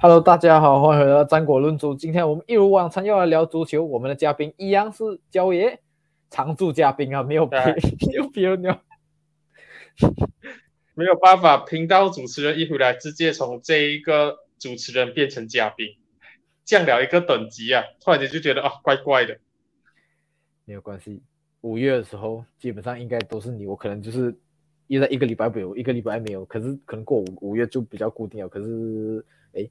Hello， 大家好，欢迎回到《战果论足》。今天我们一如往常又来聊足球，我们的嘉宾一样是焦爷，常驻嘉宾啊，没有办法，频道主持人一回来，直接从这一个主持人变成嘉宾，降了一个等级啊，突然间就觉得啊，怪怪的。没有关系，5月的时候基本上应该都是你，我可能就是一个礼拜没有，可是可能过5月就比较固定了，可是哎。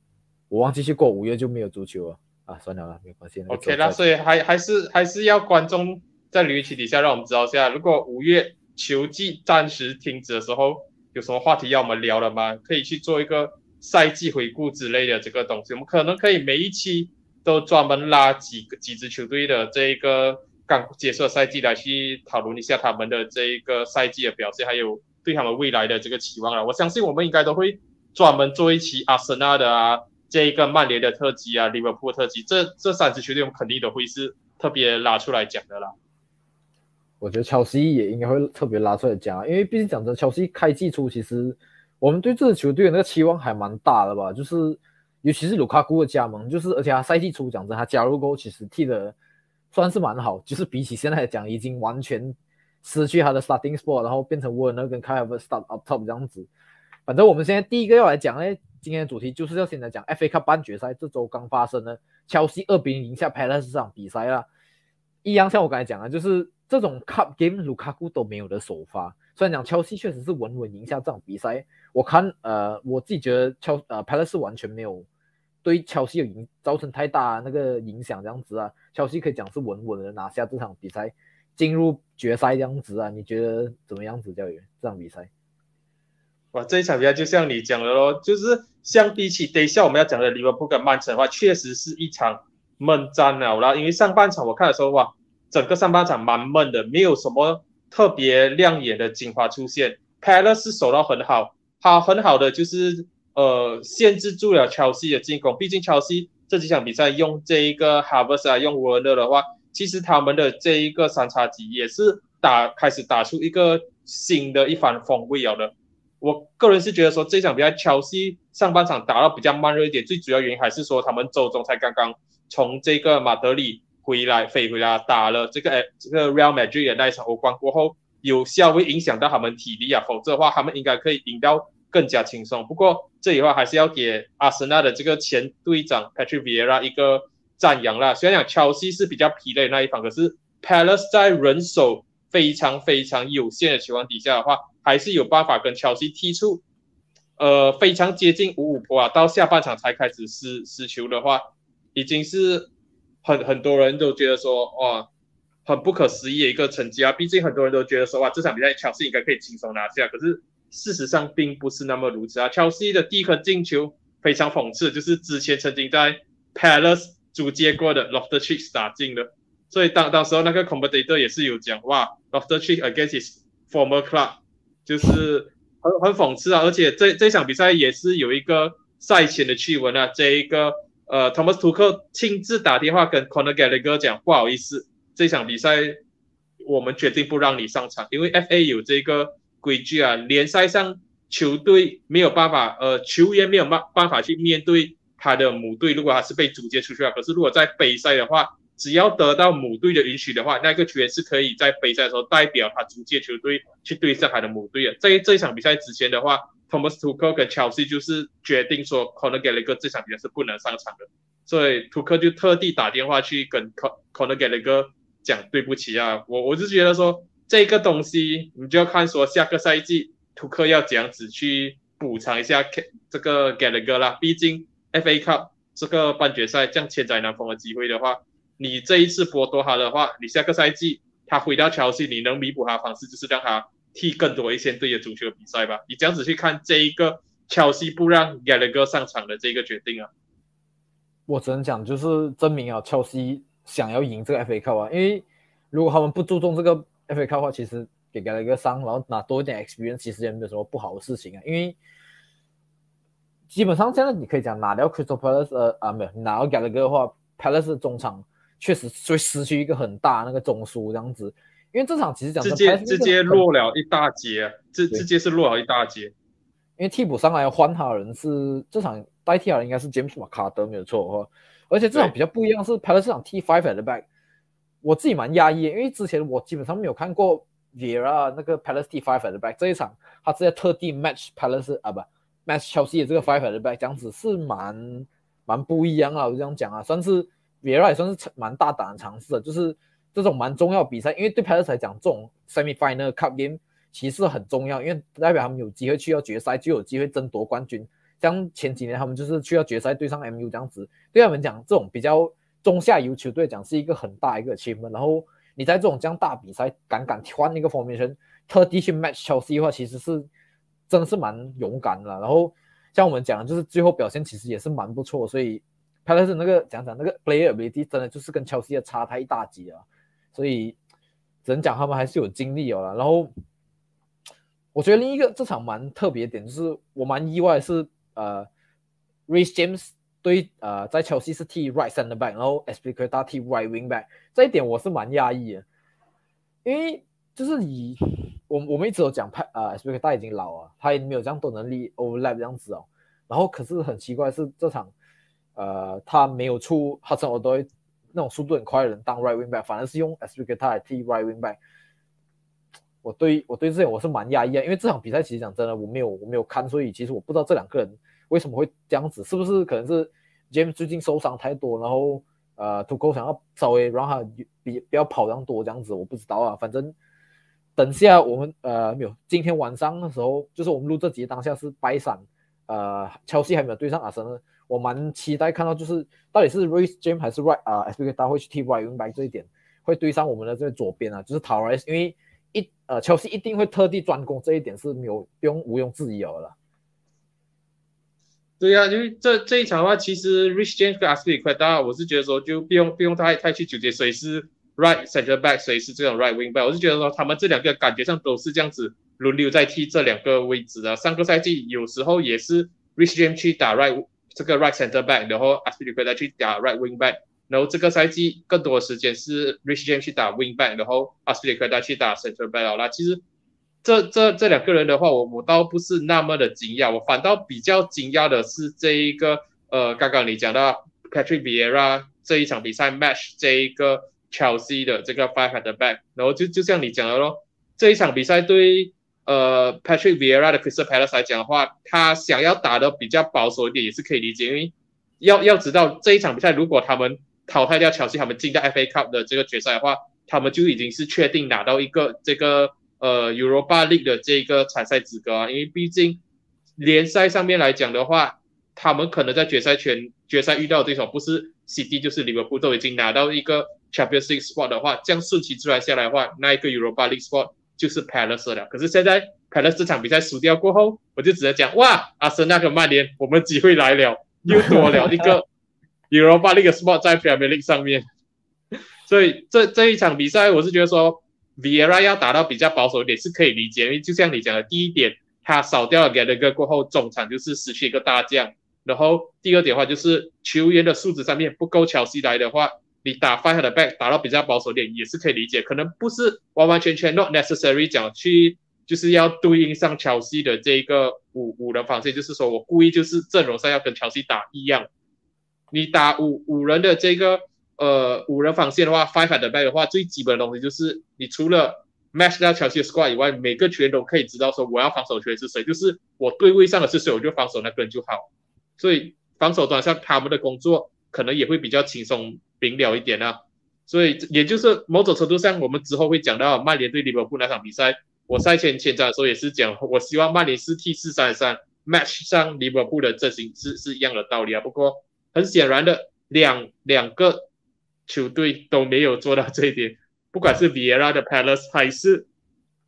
我忘记去过5月就没有足球了啊，算了啦，没关系。OK 啦，所以还是要观众在留言区底下让我们知道一下，如果5月球季暂时停止的时候，有什么话题要我们聊了吗？可以去做一个赛季回顾之类的这个东西，我们可能可以每一期都专门拉几支球队的这一个刚结束的赛季来去讨论一下他们的这一个赛季的表现，还有对他们未来的这个期望了。我相信我们应该都会专门做一期阿森纳的啊。这一个曼联的特辑啊，利物浦特辑，这三支球队我们肯定都会是特别拉出来讲的啦。我觉得Chelsea也应该会特别拉出来讲、因为毕竟讲真Chelsea开季初其实我们对这支球队的那个期望还蛮大的吧，就是尤其是卢卡库的加盟，就是而且他赛季初讲真他加入后其实踢的算是蛮好，就是比起现在来讲已经完全失去他的 starting spot， 然后变成 Werner 跟 Kai Havertz start up top 这样子。反正我们现在第一个要来讲呢。今天的主题就是要先来讲 FA Cup 半决赛，这周刚发生的Chelsea 2-0赢下 Palace 这场比赛啦。一样像我刚才讲的，就是这种 Cup Game Lukaku 都没有的首发，虽然讲Chelsea确实是稳稳赢下这场比赛。我看我自己觉得Palace 完全没有对Chelsea 有造成太大那个影响这样子啊。Chelsea 可以讲是稳稳的拿下这场比赛，进入决赛这样子啊。你觉得怎么样子，教员这场比赛？哇，这一场比赛就像你讲的咯，就是相比起等一下我们要讲的利物浦跟曼城的话，确实是一场闷战了啦。因为上半场我看的时候，哇，整个上半场蛮闷的，没有什么特别亮眼的精华出现。Palace 是守到很好，他很好的就是限制住了Chelsea的进攻。毕竟Chelsea这几场比赛用这一个 Havertz 啊，用 Werner 的话，其实他们的这一个三叉戟也是开始打出一个新的一番风味了的。我个人是觉得说这场比赛Chelsea上半场打到比较慢热一点，最主要原因还是说他们周中才刚刚从这个马德里飞回来打了这个 Real Madrid 的那一场欧冠过后，有稍微影响到他们体力啊，否则的话他们应该可以赢到更加轻松。不过这里的话还是要给阿森纳的这个前队长 Patrick Vieira 一个赞扬啦。虽然讲Chelsea是比较疲累的那一方，可是 Palace 在人手非常非常有限的情况底下的话，还是有办法跟Chelsea踢出非常接近5-5啊，到下半场才开始失球的话，已经是很多人都觉得说哇，很不可思议的一个成绩啊。毕竟很多人都觉得说哇，这场比赛Chelsea应该可以轻松拿下，可是事实上并不是那么如此啊。Chelsea的第一颗进球非常讽刺，就是之前曾经在 Palace 租借过的 Loftus-Cheek 打进的。所以当时候那个 commentator 也是有讲，哇 Loftus-Cheek against his former club， 就是很讽刺啊。而且这场比赛也是有一个赛前的趣闻啊，这一个Thomas Tuchel 亲自打电话跟 Conor Gallagher 讲，不好意思，这场比赛我们决定不让你上场，因为 FA 有这个规矩啊，联赛上球队没有办法球员没有办法去面对他的母队，如果他是被租借出去啊，可是如果在杯赛的话，只要得到母队的允许的话，那个球员是可以在杯赛的时候代表他租借球队去对上他的母队的。在这场比赛之前的话 ，Thomas Tuchel 跟 Chelsea 就是决定说 Conor Gallagher 这场比赛是不能上场的，所以 Tuchel 就特地打电话去跟 Conor Gallagher 讲对不起啊。我是觉得说这个东西你就要看说下个赛季 Tuchel 要怎样子去补偿一下这个 Gallagher 啦。毕竟 FA Cup 这个半决赛这样千载难逢的机会的话。你这一次剥夺他的话，你下个赛季他回到Chelsea，你能弥补他的方式就是让他踢更多一些对的足球比赛吧。你这样子去看这一个Chelsea不让 Gallagher 上场的这个决定啊，我只能讲就是证明了Chelsea想要赢这个 FA Cup 啊。因为如果他们不注重这个 FA Cup 的话，其实给 Gallagher 上，然后拿多一点 experience， 其实也没有什么不好的事情啊。因为基本上现在你可以讲拿掉 Crystal Palace 没有拿掉 Gallagher 的话 ，Palace 的中场。确实会失去一个很大那个中枢这样子，因为这场其实讲直接落了一大截，直接是落了一大截。因为替补上来换他的人是这场代替好的应该是 James 马卡德没有错哈。而且这场比较不一样是 Palace 这场 T5 at the back， 我自己蛮压抑，因为之前我基本上没有看过 Vieira 那个 Palace T5 at the back， 这一场他直接特地 match Palace 啊不 match Chelsea 的这个 5 at the back， 这样子是蛮不一样啊，我就这样讲啊，算是 Vieira 也算是蛮大胆的尝试的，就是这种蛮重要的比赛，因为对 Palace 来讲，这种 semi-final cup game 其实很重要，因为代表他们有机会去到决赛，就有机会争夺冠军。像前几年他们就是去到决赛对上 MU 这样子，对他们讲这种比较中下游球队讲是一个很大一个 achievement。然后你在这种这样大比赛敢换一个 formation， 特地去 match Chelsea 的话，其实是真的是蛮勇敢的。然后像我们讲的，就是最后表现其实也是蛮不错，所以 Palace 那个那个 player ability 真的就是跟 Chelsea 的差太大级了。所以只能讲他们还是有精力了啦。然后我觉得另一个这场蛮特别的点就是我蛮意外的是Reece James 对在 Chelsea 是踢 right center back， 然后 Azpilicueta 踢 right wing back， 这一点我是蛮讶异的，因为就是以我们一直有讲Azpilicueta 已经老了，他也没有这样多能力 overlap 这样子哦。然后可是很奇怪是这场他没有出 Hudson Odoi那种速度很快的人当 right wing back， 反而是用 Azpilicueta 来踢 right wing back。我对这点我是蛮讶异的，因为这场比赛其实讲真的我没有看，所以其实我不知道这两个人为什么会这样子，是不是可能是 James 最近受伤太多，然后Tuchel 想要稍微让他不要跑这样多这样子，我不知道啊。反正等下我们没有，今天晚上的时候就是我们录这集当下是拜三，Chelsea 还没有对上 Arsenal，我蛮期待看到就是到底是 Reece James 还是 Azpilicueta 会去踢 right wing back， 这一点会对上我们的这个左边啊，就是 Torres， 因为Chelsea 一定会特地专攻，这一点是没有毋庸置疑的了。对啊，就是这一场的话，其实 Reece James 跟 Azpilicueta 我是觉得说就不用太去纠结谁是 right center back 谁是这种 right wing back， 我是觉得说他们这两个感觉上都是这样子轮流在踢这两个位置的。上个赛季有时候也是 Reece James 去打 right这个 right center back， 然后 Azpilicueta 去打 right wing back， 然后这个赛季更多的时间是 Reece James 去打 wing back， 然后 Azpilicueta 去打 center back 啦。其实这两个人的话，我倒不是那么的惊讶，我反倒比较惊讶的是这一个刚刚你讲到 Patrick Vieira 这一场比赛 match 这一个 Chelsea 的这个 five at the back， 然后就像你讲的咯，这一场比赛对Patrick Vieira 的 Crystal Palace 来讲的话，他想要打的比较保守一点也是可以理解，因为要知道这一场比赛如果他们淘汰掉切尔西，他们进到 FA Cup 的这个决赛的话，他们就已经是确定拿到一个这个Europa League 的这个参赛资格啊，因为毕竟联赛上面来讲的话，他们可能在决赛遇到的对手不是 City 就是 Liverpool， 都已经拿到一个 Champions League spot 的话，这样顺其自然下来的话，那一个 Europa League spot就是 Palace 了。可是现在 Palace 这场比赛输掉过后，我就只能讲哇，阿森纳跟曼联，我们机会来了，又多了一个 Europa League spot 在 Premier League 上面。所以这一场比赛，我是觉得说 Vieira 要打到比较保守一点是可以理解，因为就像你讲的，第一点他少掉了 Gallagher 过后，中场就是失去一个大将。然后第二点的话就是球员的素质上面不够乔西来的话，你打 five at the back 打到比较保守点也是可以理解，可能不是完完全全 not necessary 讲去就是要对应上乔西的这个五人防线，就是说我故意就是阵容上要跟乔西打一样，你打五人的这个五人防线的话 five at the back 的话，最基本的东西就是你除了 match 到乔西的 squad 以外，每个球员都可以知道说我要防守球员是谁，就是我对位上的是谁我就防守那个人就好，所以防守端上他们的工作可能也会比较轻松明了一点啊。所以也就是某种程度上我们之后会讲到曼联对利物浦那场比赛，我赛前瞻的时候也是讲我希望曼联是 T433 match 上利物浦的阵型是一样的道理啊。不过很显然的两个球队都没有做到这一点，不管是 Vieira 的 Palace 还是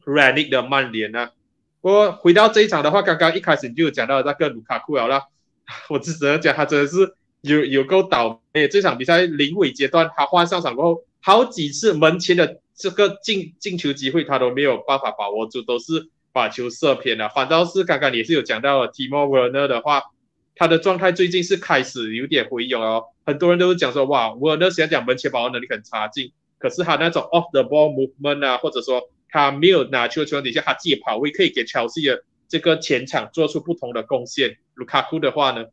Ranick 的曼联啊。不过回到这一场的话，刚刚一开始就有讲到那个 Lukaku 了啦，我只能讲他真的是有够倒霉，这场比赛临尾阶段他换上场过后，好几次门前的这个进球机会他都没有办法把握住，都是把球射偏了。反倒是刚刚也是有讲到 Timo Werner 的话，他的状态最近是开始有点回勇哦。很多人都讲说哇 Werner 想讲门前把握能力很差劲，可是他那种 off the ball movement 啊，或者说他没有拿球的情况底下，他自己跑位可以给 Chelsea 的这个前场做出不同的贡献。 Lukaku 的话呢，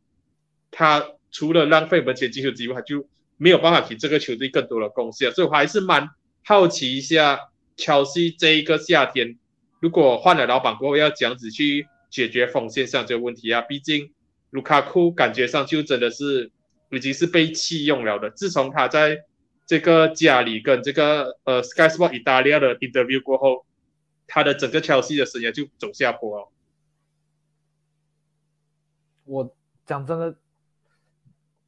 他除了浪费门前进球机会，他就没有办法给这个球队更多的贡献。所以我还是蛮好奇一下Chelsea这一个夏天如果换了老板过后要这样子去解决锋线上这个问题啊。毕竟卢卡库感觉上就真的是已经是被弃用了的，自从他在这个家里跟这个Sky Sport Italia 的 interview 过后，他的整个 Chelsea 的生涯就走下坡了。我讲真的，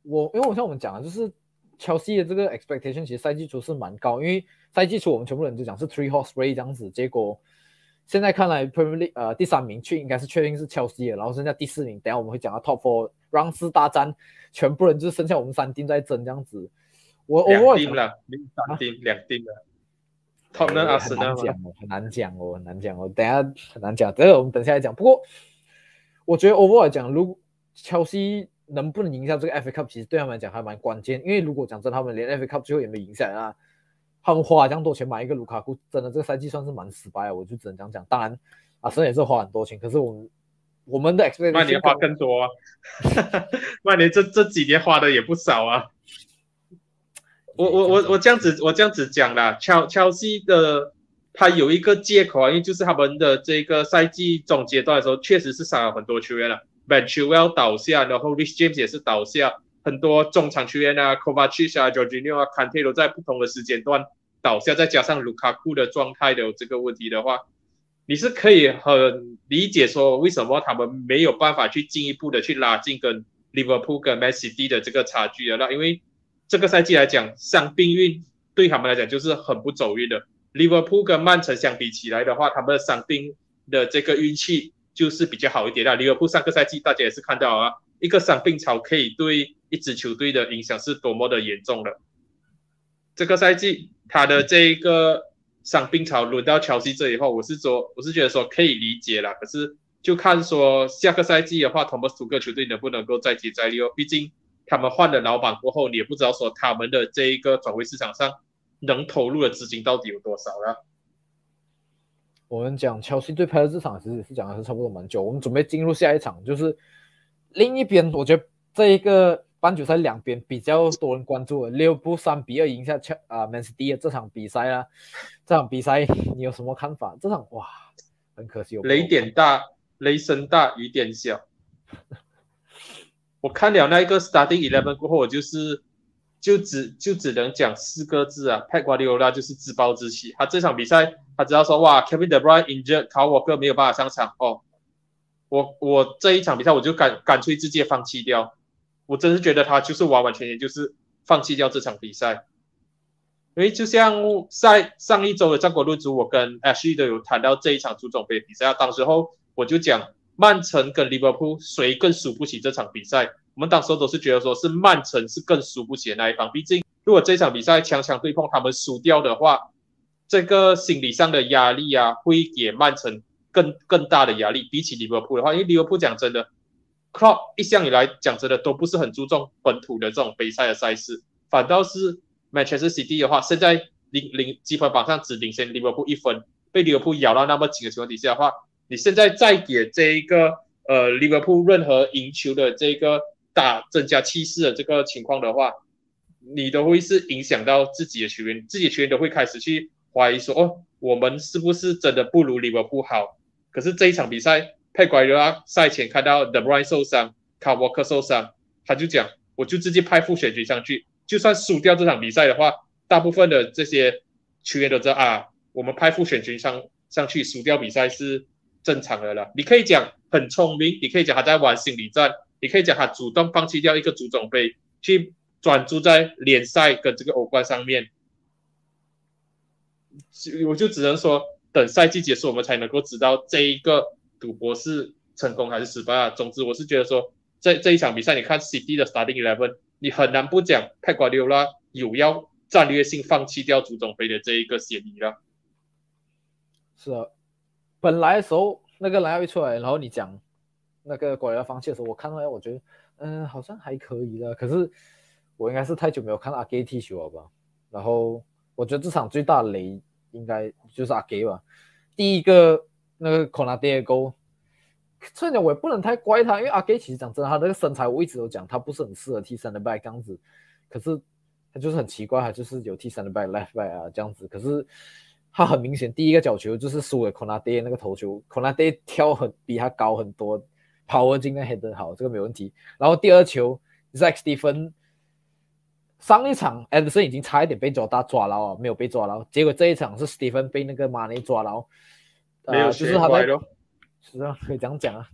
因为我像我们讲的就是Chelsea 的这个 expectation 其实赛季初是蛮高，因为赛季初我们全部人就讲是 three horse race 这样子，结果现在看来 Premier League 第三名应该是确定是 Chelsea 的，然后剩下第四名，等一下我们会讲到 top four 让四大战，全部人就剩下我们三 team 在争这样子。两 team 了，三 team 两 team 了 Tottenham Arsenal 很难讲哦，等一下很难讲，这个我们等一下来讲。不过我觉得 overall 讲如果 Chelsea能不能赢下这个 FA Cup 其实对他们来讲还蛮关键，因为如果讲真他们连 FA Cup 最后也没赢下来啊，他们花了这样多钱买一个卢卡库，真的这个赛季算是蛮失败的，我就只能这样讲。当然阿森纳也是花很多钱，可是我们的 expectation 曼联花更多啊曼联这几年花的也不少啊。我这样子讲啦，Chelsea 的他有一个借口啊，因为就是他们的这个赛季总阶段的时候确实是伤了很多球员了，Ben Chilwell 倒下，然后 Reece James 也是倒下，很多中场球员啊 Kovacic 啊 Jorginho 啊 Kante 都在不同的时间段倒下，再加上 Lukaku 的状态的这个问题的话，你是可以很理解说为什么他们没有办法去进一步的去拉近跟 Liverpool 跟 Man City 的这个差距了，因为这个赛季来讲伤病运对他们来讲就是很不走运的。 Liverpool 跟曼城相比起来的话，他们的伤病的这个运气就是比较好一点啦。利物浦上个赛季大家也是看到啊，一个伤病潮可以对一支球队的影响是多么的严重的。这个赛季他的这个伤病潮轮到乔西这里后，我是觉得说可以理解啦。可是就看说下个赛季的话，Thomas Tuchel球队能不能够再接再厉哦。毕竟他们换了老板过后，你也不知道说他们的这一个转会市场上能投入的资金到底有多少啦。我们讲Chelsea对Palace这场其实也是讲的是差不多蛮久，我们准备进入下一场，就是另一边我觉得这一个半决赛两边比较多人关注的Liverpool 3-2赢下Man City 的这场比赛啦。这场比赛你有什么看法？这场哇很可惜，雷点大雷声大雨点小我看了那个 starting 11 过后，我就只能讲四个字啊，Pep Guardiola 就是自暴自弃。他这场比赛他知道说哇 Kevin De Bruyne injured， Kyle Walker 没有办法上场哦，我这一场比赛我就干脆直接放弃掉。我真是觉得他就是完完全全就是放弃掉这场比赛。因为就像上一周的战国论足，我跟 Ashley 都有谈到这一场足总杯比赛，当时候我就讲曼城跟 Liverpool 谁更输不起这场比赛。我们当时都是觉得说是曼城是更输不起的那一方，毕竟如果这场比赛强强对碰他们输掉的话，这个心理上的压力啊会给曼城 更大的压力，比起利物浦的话，因为利物浦讲真的 Klopp 一向以来讲真的都不是很注重本土的这种杯赛的赛事，反倒是 Manchester City 的话现在积分榜上只领先利物浦一分，被利物浦咬到那么紧的情况底下的话，你现在再给这一个利物浦任何赢球的这个增加气势的这个情况的话，你都会是影响到自己的球员，自己的球员都会开始去怀疑说哦，我们是不是真的不如利物浦好。可是这一场比赛佩瓜迪奥拉赛前看到 De Bruyne 受伤， Kyle Walker 受伤，他就讲我就直接派副选角上去，就算输掉这场比赛的话，大部分的这些球员都知道啊，我们派副选角上去输掉比赛是正常的了。你可以讲很聪明，你可以讲他在玩心理战，你可以讲他主动放弃掉一个足总杯，去专注在联赛跟这个欧冠上面。我就只能说，等赛季结束，我们才能够知道这一个赌博是成功还是失败啊。总之，我是觉得说，这一场比赛，你看 City 的 starting 11， 你很难不讲佩瓜迪奥拉有要战略性放弃掉足总杯的这一个嫌疑了。是啊，本来的时候那个莱奥一出来，然后你讲那个瓜迪奥拉放弃的时候，我看到我觉得好像还可以的，可是我应该是太久没有看到 Ake 踢球了吧。然后我觉得这场最大的雷应该就是 Ake 吧。第一个那个 Konate 的 goal 虽然我也不能太怪他，因为阿 K 其实讲真的，他那个身材我一直都讲他不是很适合踢三的 back 这样子，可是他就是很奇怪，他就是有踢三的 back left back 啊这样子，可是他很明显第一个角球就是输给 Konate 那个头球 ，Konate 跳很比他高很多 ，power 进那 header 好，这个没问题。然后第二球 Zack Stephen 上一场 Anderson 已经差一点被Jota抓牢，没有被抓牢，结果这一场是 Stephen 被那个 Mane 抓牢，没有学乖咯。是啊，可以这样讲啊，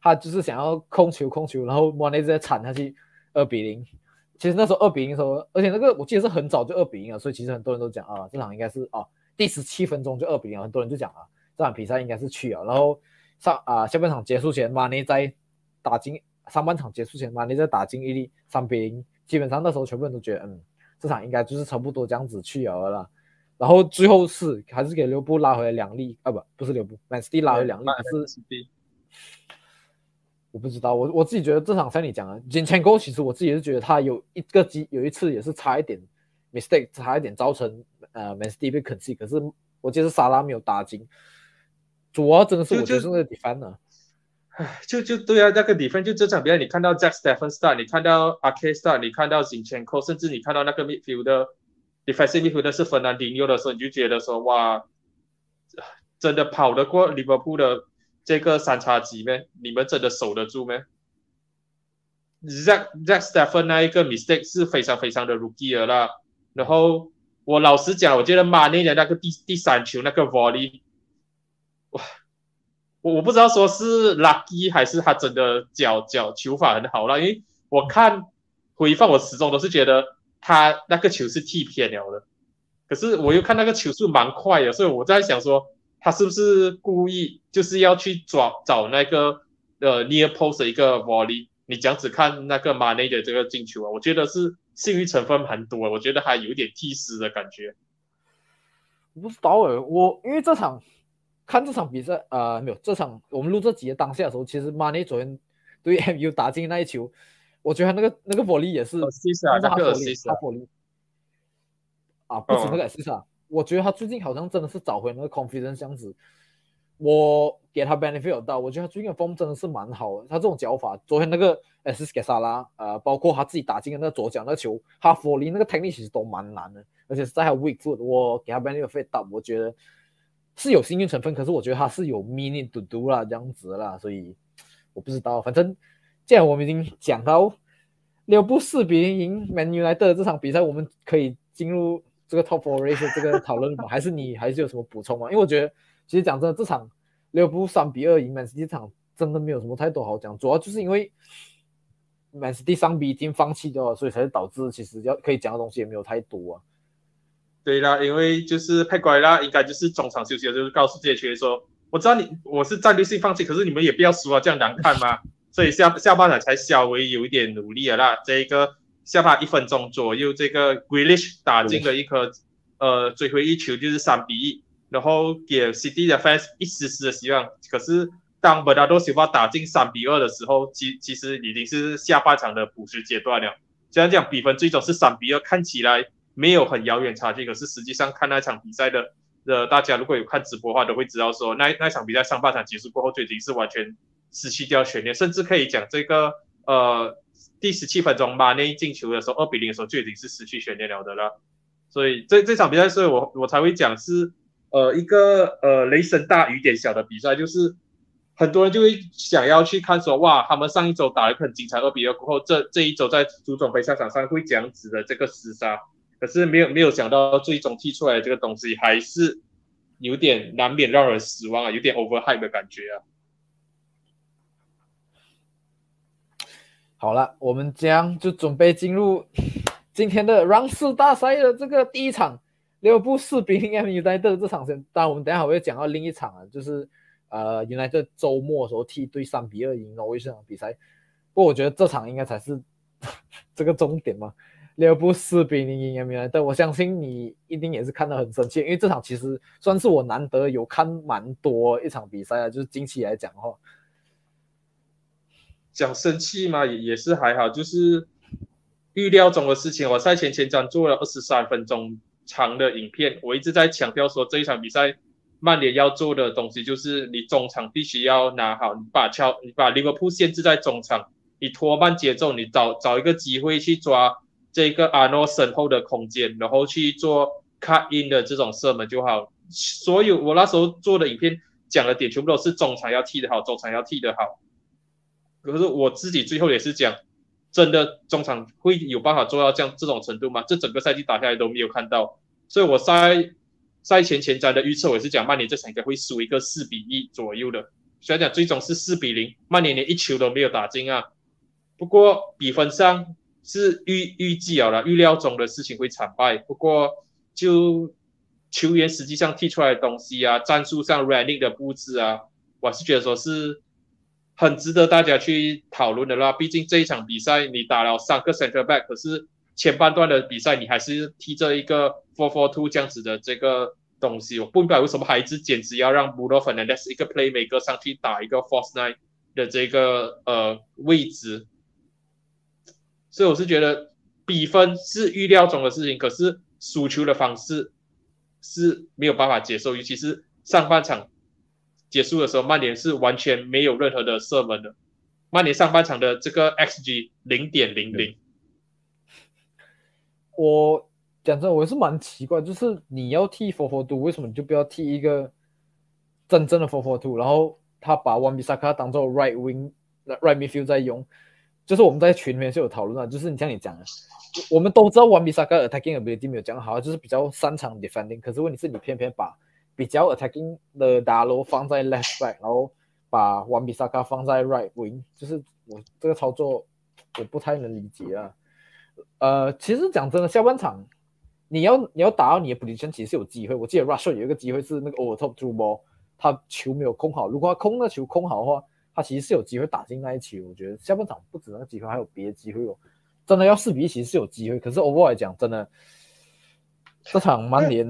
他就是想要控球，然后莫内在铲下去2-0。其实那时候2-0的时候，而且那个我记得是很早就2-0了，所以其实很多人都讲啊，这场应该是啊第17分钟就2-0了，很多人就讲啊这场比赛应该是去了。然后下半场结束前，马内在打进上半场结束前，马内在打进一粒3-0，基本上那时候全部人都觉得这场应该就是差不多这样子去了啦。然后最后是还是给利物浦拉回了2粒啊，不是利物浦 ，Man City 拉回2粒，是我不知道，我自己觉得这场像你讲的 ，Zinchenko 其实我自己是觉得他有一次也是差一点 mistake， 差一点造成Man City 被 concede， 可是我觉得Salah没有打进，主要真的是我觉得是那个 defender， 就对啊，那个 defender 就这场比赛你看到 Jack Stephen start， 你看到 Ake start， 你看到 Zinchenko， 甚至你看到那个 midfielder。defensive midfielder 是 Fernandinho 的时候，你就觉得说哇，真的跑得过 Liverpool 的这个三叉戟咩？你们真的守得住咩 ？Zack Steffen 那一个 mistake 是非常非常的 rookie 了啦。然后我老实讲，我觉得 Mane 的那个第3球那个 volley， 我不知道说是 lucky 还是他真的脚球法很好啦，因为我看回放我始终都是觉得。他那个球是踢偏了的，可是我又看那个球速蛮快的，所以我在想说他是不是故意就是要去找那个near post 的一个 volley。 你这样子看那个 Mane 的这个进球啊，我觉得是幸运成分蛮多的，我觉得还有点踢失的感觉。我不知道因为这场比赛没有这场我们录这集的当下的时候，其实 Mane 昨天对 MU 打进那一球，我觉得他那个玻璃也是，不止那个 assist 啊，我觉得他最近好像真的是找回那个 confidence 这样子。我给他 benefit 到，我觉得他最近的 form 真的是蛮好的。他这种脚法，昨天那个 assist 给Salah，包括他自己打进的那个左脚那个球，他玻璃那个 technique 其实都蛮难的，而且是在他 weak foot， 我给他 benefit 到，我觉得是有幸运成分，可是我觉得他是有 meaning to do 啦这样子啦，所以我不知道，反正。既然我们已经讲到利物浦4-0赢 Man United 的这场比赛，我们可以进入这个 Top 4 race 这个讨论吗？还是有什么补充吗？因为我觉得其实讲真的，这场利物浦3-2赢 Man City 这场真的没有什么太多好讲，主要就是因为 Man City 上 B 已经放弃掉了，所以才导致其实可以讲的东西也没有太多啊。对啦，因为就是Pep Guardiola应该就是中场休息的时候告诉这些球员说，我知道我是战略性放弃，可是你们也不要输啊，这样难看吗？所以下半场才稍微有一点努力了啦。这个下半1分钟左右，这个 Grealish 打进了一颗最后一球，就是3-1，然后给 City 的 fans 一丝丝的希望。可是当 Bernardo Silva 打进3-2的时候，其实已经是下半场的补时阶段了。这样讲，比分最终是3-2，看起来没有很遥远差距。可是实际上看那场比赛的大家如果有看直播的话，都会知道说那场比赛上半场结束过后就已经是完全。失去掉悬念，甚至可以讲这个第17分钟马内进球的时候，2-0的时候就已经是失去悬念了的了。所以这场比赛，所以我才会讲是一个雷声大雨点小的比赛，就是很多人就会想要去看说哇，他们上一周打得很精彩2-2过后，这一周在足总杯赛场上会这样子的这个厮杀，可是没有想到最终踢出来的这个东西还是有点难免让人失望啊，有点 overhype 的感觉啊。好了，我们将就准备进入今天的 Round 4大赛的这个第一场，利物浦4-0 Man United 这场先。当然，我们等一下还会讲到另一场啊，就是United 周末的时候踢对3-2赢Norwich这场比赛。不过我觉得这场应该才是这个重点嘛，利物浦4-0赢Man United。我相信你一定也是看得很生气，因为这场其实算是我难得有看蛮多一场比赛啊，就是近期来讲的话。讲生气嘛，也是还好，就是预料中的事情。我赛前做了23分钟长的影片，我一直在强调说这一场比赛曼联要做的东西就是你中场必须要拿好，你把 Liverpool 限制在中场，你拖慢节奏，你找一个机会去抓这个阿诺身后的空间，然后去做 cut in 的这种射门就好。所有我那时候做的影片讲的点全部都是中场要踢得好，中场要踢得好，可是我自己最后也是讲，真的中场会有办法做到这种程度吗？这整个赛季打下来都没有看到，所以我赛前瞻的预测我也是讲曼联这场应该会输一个4-1左右的，虽然讲最终是4-0，曼联连一球都没有打进啊，不过比分上是预料中的事情会惨败，不过就球员实际上踢出来的东西啊，战术上 Ranick 的布置啊，我是觉得说是很值得大家去讨论的啦。毕竟这一场比赛你打了3个 center back， 可是前半段的比赛你还是踢着一个 4-4-2 这样子的这个东西，我不明白为什么还是坚持要让 Bruno Fernandes 一个 playmaker 上去打一个 false nine 的这个位置。所以我是觉得比分是预料中的事情，可是输球的方式是没有办法接受，尤其是上半场结束的时候，曼联是完全没有任何的射门的。曼联上半场的这个 XG 0.00。我讲真，我也是蛮奇怪，就是你要踢 4-4-2， 为什么你就不要踢一个真正的 4-4-2？ 然后他把 Wan-Bissaka 当做 right wing、right midfield 在用。就是我们在群里面是有讨论的，就是你像你讲的，我们都知道 Wan-Bissaka attacking ability 没有讲好，就是比较擅长 defending， 可是问题是你偏偏把比较 attacking 的打罗放在 left back， 然后把 Wan-Bissaka 放在 right wing， 就是我这个操作我不太能理解啊。其实讲真的，下半场你要打到你的 position 其实是有机会，我记得 Rashford 有一个机会是那个 over top through ball， 他球没有控好，如果他控那球控好的话，他其实是有机会打进那一球。我觉得下半场不止那个机会，还有别的机会哦。真的要4-1其实是有机会，可是 overall 来讲，真的这场曼联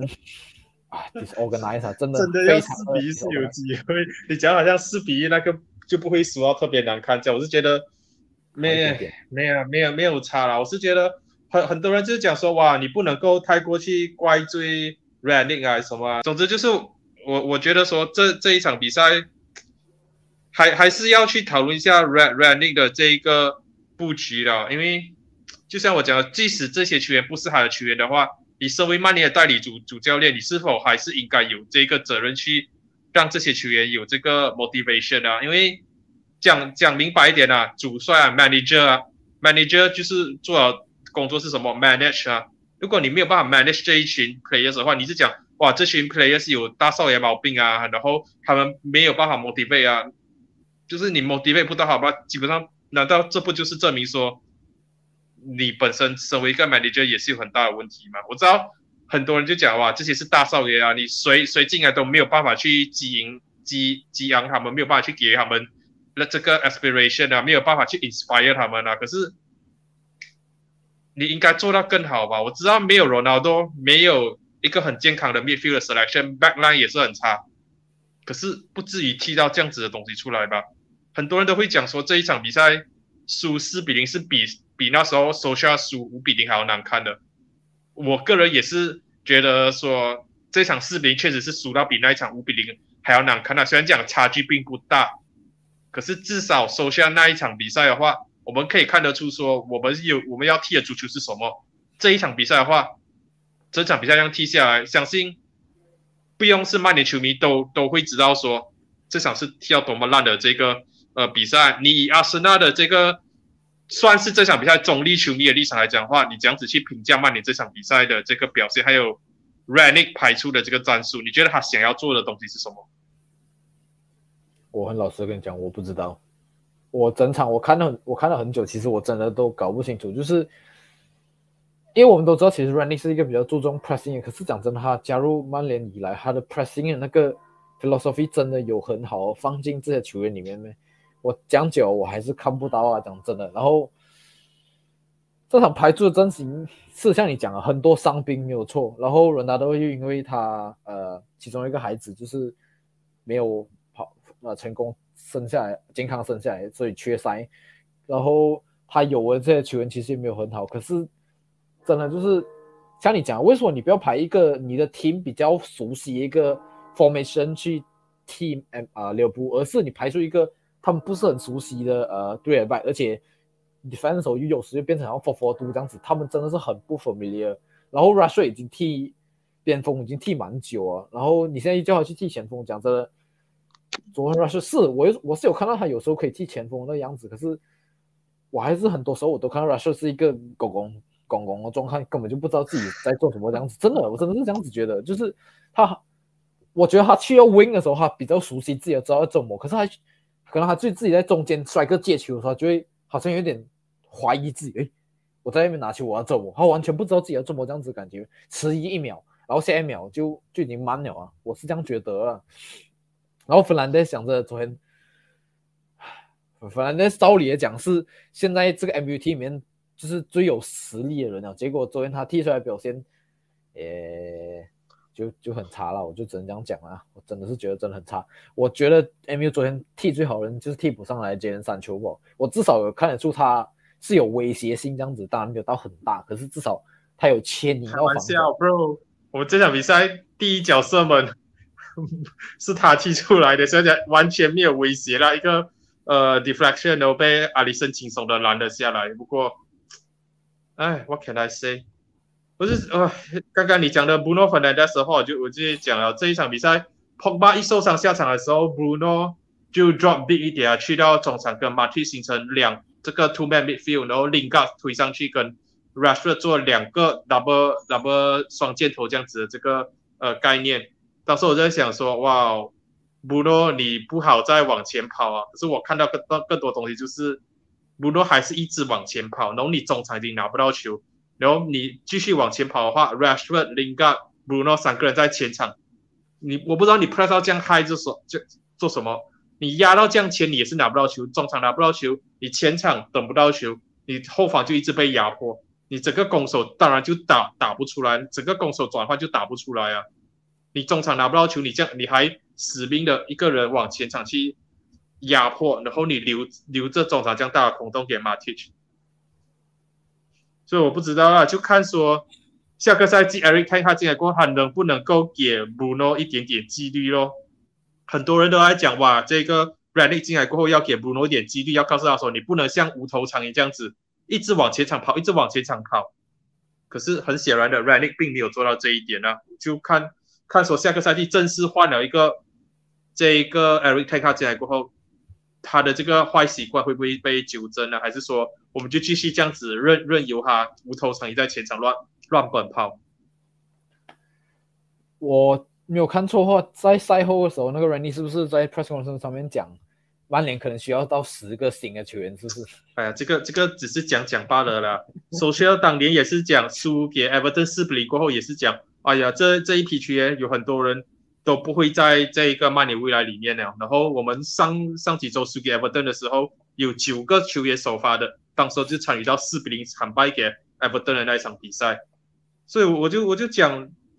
啊 ，disorganized 啊，真的要4-1是有机会。你讲好像4-1那个就不会输到特别难看，我是觉得没有差了。我是觉得很多人就是讲说哇，你不能够太过去怪罪 Ranick 啊什么啊。总之就是我觉得说这一场比赛还是要去讨论一下 Ranick 的这一个布局了，因为就像我讲的，即使这些球员不是他的球员的话，你身为曼联的代理主教练，你是否还是应该有这个责任去让这些球员有这个 motivation 啊？因为讲明白一点啊，主帅啊 ，manager 啊 ，manager 就是做好工作是什么 manage 啊？如果你没有办法 manage 这一群 players 的话，你是讲哇，这群 players 有大少爷毛病啊，然后他们没有办法 motivate 啊。就是你 motivate 不到好吧，基本上难道这不就是证明说你本身身为一个 manager 也是有很大的问题吗？我知道很多人就讲哇，这些是大少爷啊，你谁进来都没有办法去激昂他们，没有办法去给他们这个 aspiration 啊，没有办法去 inspire 他们啊。可是你应该做到更好吧？我知道没有 Ronaldo， 没有一个很健康的 midfield selection，backline 也是很差，可是不至于踢到这样子的东西出来吧？很多人都会讲说这一场比赛输4-0是比那时候 Solskjaer 输5-0还要难看的。我个人也是觉得说这场4-0确实是输到比那一场5-0还要难看的，虽然讲差距并不大，可是至少 Solskjaer 那一场比赛的话，我们可以看得出说我们要踢的足球是什么。这一场比赛的话，整场比赛这样踢下来，相信不用是曼联球迷都会知道说这场是踢到多么烂的这个比赛。你以阿森纳的这个算是这场比赛中立球迷的立场来讲的话，你这样子去评价曼联这场比赛的这个表现，还有 Ranick 排出的这个战术，你觉得他想要做的东西是什么？我很老实跟你讲，我不知道。我整场我看了很久，其实我真的都搞不清楚，就是因为我们都知道，其实 Ranick 是一个比较注重 pressing 的，可是讲真的，他加入曼联以来，他的 pressing 的那个 philosophy 真的有很好放进这些球员里面没？我讲久我还是看不到啊，讲真的。然后这场排出的阵型是像你讲的，很多伤兵没有错，然后伦达都又因为他其中一个孩子就是没有跑成功生下来，健康生下来，所以缺赛，然后他有的这些球员其实也没有很好，可是真的就是像你讲的，为什么你不要排一个你的 team 比较熟悉一个 formation 去 team 利物浦，而是你排出一个他们不是很熟悉的对外，而且 defense 手有时就变成像 4-4-2 这样子，他们真的是很不 familiar。然后 Rashford 已经踢边锋已经踢蛮久了，然后你现在叫他去踢前锋，讲真的，昨天 Rashford 我是有看到他有时候可以踢前锋的样子，可是我还是很多时候我都看到 Rashford 是一个拱拱的状态，根本就不知道自己在做什么这样子。真的，我真的是这样子觉得，就是他，我觉得他去到 wing 的时候，他比较熟悉自己的知道要做什么，可是他可能他自己在中间摔个界球的时候，就会好像有点怀疑自己，诶我在那边拿球我要做我，他完全不知道自己要做我这样子，感觉迟疑一秒，然后下一秒就已经慢了啊，我是这样觉得啊。然后Fernandes想着昨天Fernandes照理来讲是现在这个 MUT 里面就是最有实力的人了，结果昨天他踢出来表现就很差了，我就只能这样讲啦，我真的是觉得真的很差。我觉得 MU 昨天踢最好的人就是替补上来杰伦三球吧，我至少有看得出他是有威胁性这样子，当然没有到很大，可是至少他有牵引到防守。开玩笑 ，bro， 我们这场比赛第一脚射门是他踢出来的，所以完全没有威胁啦，一个deflection 然后被阿里森轻松的拦了下来。不过，哎 ，what can I say？ 不是刚刚你讲的 Bruno Fernandes 的话，我就讲了这一场比赛 ，Pogba 一受伤下场的时候 ，Bruno 就 drop big 一点啊，去到中场跟 Martinelli 形成两。这个 two-man midfield， 然后 Lingard 推上去跟 Rashford 做两个 double 双箭头这样子的这个概念。当时我在想说，哇 ，Bruno 你不好再往前跑啊！可是我看到更多东西，就是 Bruno 还是一直往前跑，然后你中场已经拿不到球，然后你继续往前跑的话 ，Rashford、Lingard、Bruno 三个人在前场，我不知道你 press 到这样 high 就做什么。你压到这样前你也是拿不到球，中场拿不到球，你前场等不到球，你后防就一直被压迫，你整个攻守当然就打不出来，整个攻守转换就打不出来啊！你中场拿不到球，你这样你还死命的一个人往前场去压迫，然后你留着中场这样大的空洞给 Matic， 所以我不知道啊，就看说下个赛季 Erik ten Hag 进来过后，他能不能够给 Bruno 一点点纪律咯。很多人都在讲哇，这个 Ranick 进来过后要给 Bruno 一点机率，要告诉他说你不能像无头苍蝇这样子一直往前场跑，一直往前场跑。可是很显然的 ，Ranick 并没有做到这一点啊。就看说下个赛季正式换了一个这个 Erik ten Hag 进来过后，他的这个坏习惯会不会被纠正呢？还是说我们就继续这样子任由他无头苍蝇在前场乱奔跑？我没有看错的话，在赛后的时候，那个 Ranick 是不是在 press conference 上面讲，曼联可能需要到10个新的球员，是不是？哎呀，这个只是讲罢了啦。Solskjaer 当年也是讲输给 Everton 4-0过后也是讲，哎呀，这一批球员有很多人都不会在这一个曼联未来里面了。然后我们上几周输给 Everton 的时候，有9个球员首发的，当时就参与到4-0惨败给 Everton 的那一场比赛。所以我就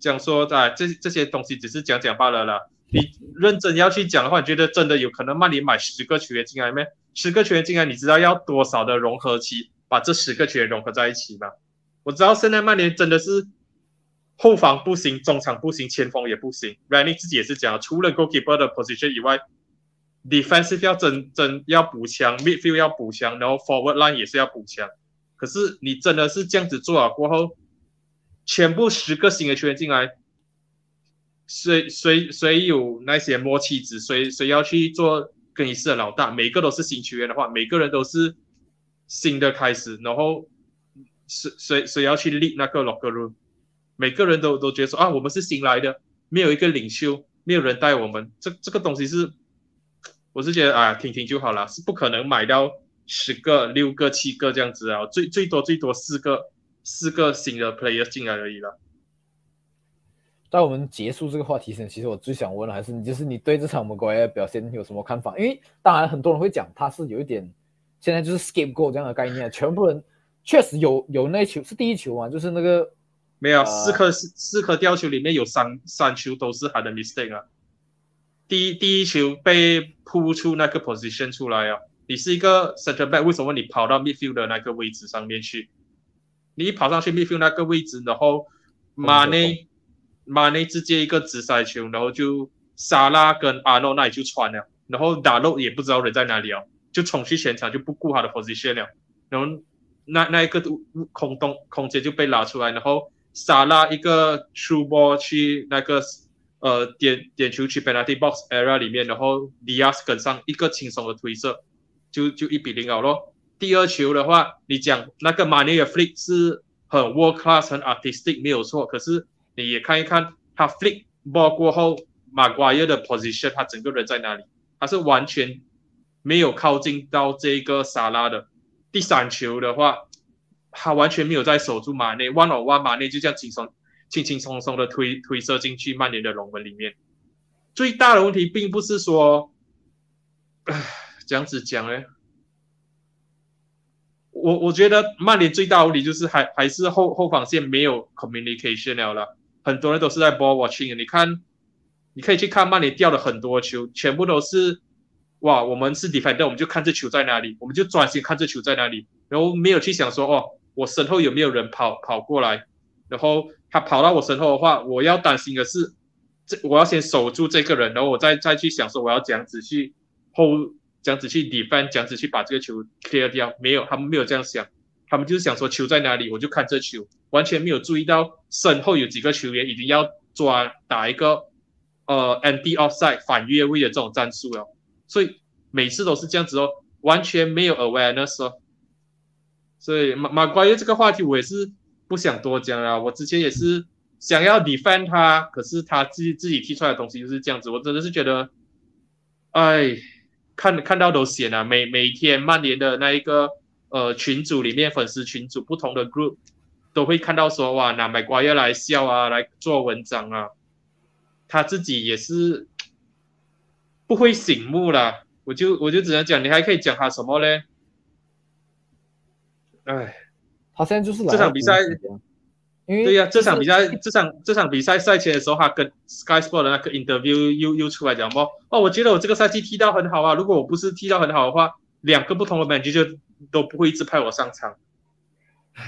讲说啊，这些东西只是讲罢了啦。你认真要去讲的话，你觉得真的有可能曼联买10个球员进来吗？10个球员进来，你知道要多少的融合期把这10个球员融合在一起吗？我知道现在曼联真的是后防不行，中场不行，前锋也不行。Ranick 自己也是讲，除了 goalkeeper 的 position 以外 ，defensive 要真要补强 ，midfield 要补强，然后 forward line 也是要补强。可是你真的是这样子做了过后，全部10个新的球员进来，谁有那些默契值？谁要去做更衣室的老大？每个都是新球员的话，每个人都是新的开始。然后谁要去 lead 那个 locker room？ 每个人都觉得说啊，我们是新来的，没有一个领袖，没有人带我们。这个东西是，我是觉得啊，听听就好了，是不可能买到10个、6个、7个这样子啊，最多4个。4个新的 player 进来而已啦。在我们结束这个话题前，其实我最想问的还是你，就是你对这场Maguire的表现有什么看法？因为当然很多人会讲他是有一点现在就是 scapegoat 这样的概念，全部人确实有那球是第一球嘛，就是那个没有四颗吊球里面有3球都是他的 mistake 啊。第一球被扑出那个 position 出来啊，你是一个 center back， 为什么你跑到 midfield 的那个位置上面去？你一跑上去 midfield 那个位置，然后Mane直接一个直塞球，然后就萨拉跟阿诺那里就穿了，然后打漏也不知道人在哪里了，就冲去前场就不顾他的 position 了，然后那一个空洞空间就被拉出来，然后萨拉一个 through ball 去那个点球去 penalty box area 里面，然后迪亚斯跟上一个轻松的推射，就1-0了咯。第二球的话，你讲那个 Mane 的 flick 是很 world class 很 artistic 没有错，可是你也看一看他 flick ball 过后马瓜耶的 position 他整个人在哪里，他是完全没有靠近到这个萨拉的。第三球的话他完全没有在守住马内， one on one 马内就这样轻轻松松的推射进去曼联的龙门里面。最大的问题并不是说这样子讲呢，我觉得曼联最大的问题就是还是后防线没有 communication 了啦，很多人都是在 ball watching。 你看，你可以去看曼联掉了很多球，全部都是哇，我们是 defender， 我们就看这球在哪里，我们就专心看这球在哪里，然后没有去想说哦，我身后有没有人跑过来，然后他跑到我身后的话，我要担心的是我要先守住这个人，然后我再去想说我要这样子去hold，这样子去 defend， 这样子去把这个球 clear 掉，没有，他们没有这样想，他们就是想说球在哪里，我就看这球，完全没有注意到身后有几个球员已经要打一个anti offside 反越位的这种战术了，所以每次都是这样子哦，完全没有 awareness 哦。所以马瓜耶这个话题我也是不想多讲了，我之前也是想要 defend 他，可是他自己踢出来的东西就是这样子，我真的是觉得，哎。看到都闲啊，每天曼联的那一个群组里面，粉丝群组不同的 group 都会看到说哇，拿马瓜耶来笑啊，来做文章啊，他自己也是不会醒目啦。我就只能讲，你还可以讲他什么嘞？哎，他现在就是这场比赛，因为对呀、啊，这场比赛赛前的时候，他跟 Sky Sport 的那个 interview 又出来讲嘛，哦，我觉得我这个赛季踢到很好啊，如果我不是踢到很好的话，两个不同的 manager 都不会一直派我上场。唉，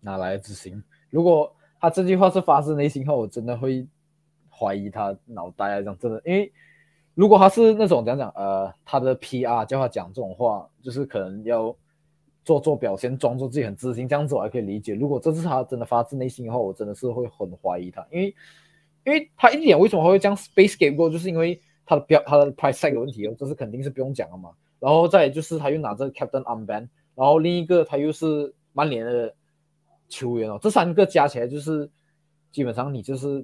哪来的自信？如果他这句话是发自内心的话，我真的会怀疑他脑袋来讲，真的，因为如果他是那种讲他的 PR 叫他讲这种话，就是可能要。做表现，装作自己很自信，这样子我还可以理解。如果这是他真的发自内心的话，我真的是会很怀疑他，因为他一点为什么会这样 space scapegoat， 就是因为他的 price tag 的问题，这是肯定是不用讲的嘛。然后再就是他又拿着 captain armband， 然后另一个他又是曼联的球员哦，这三个加起来就是基本上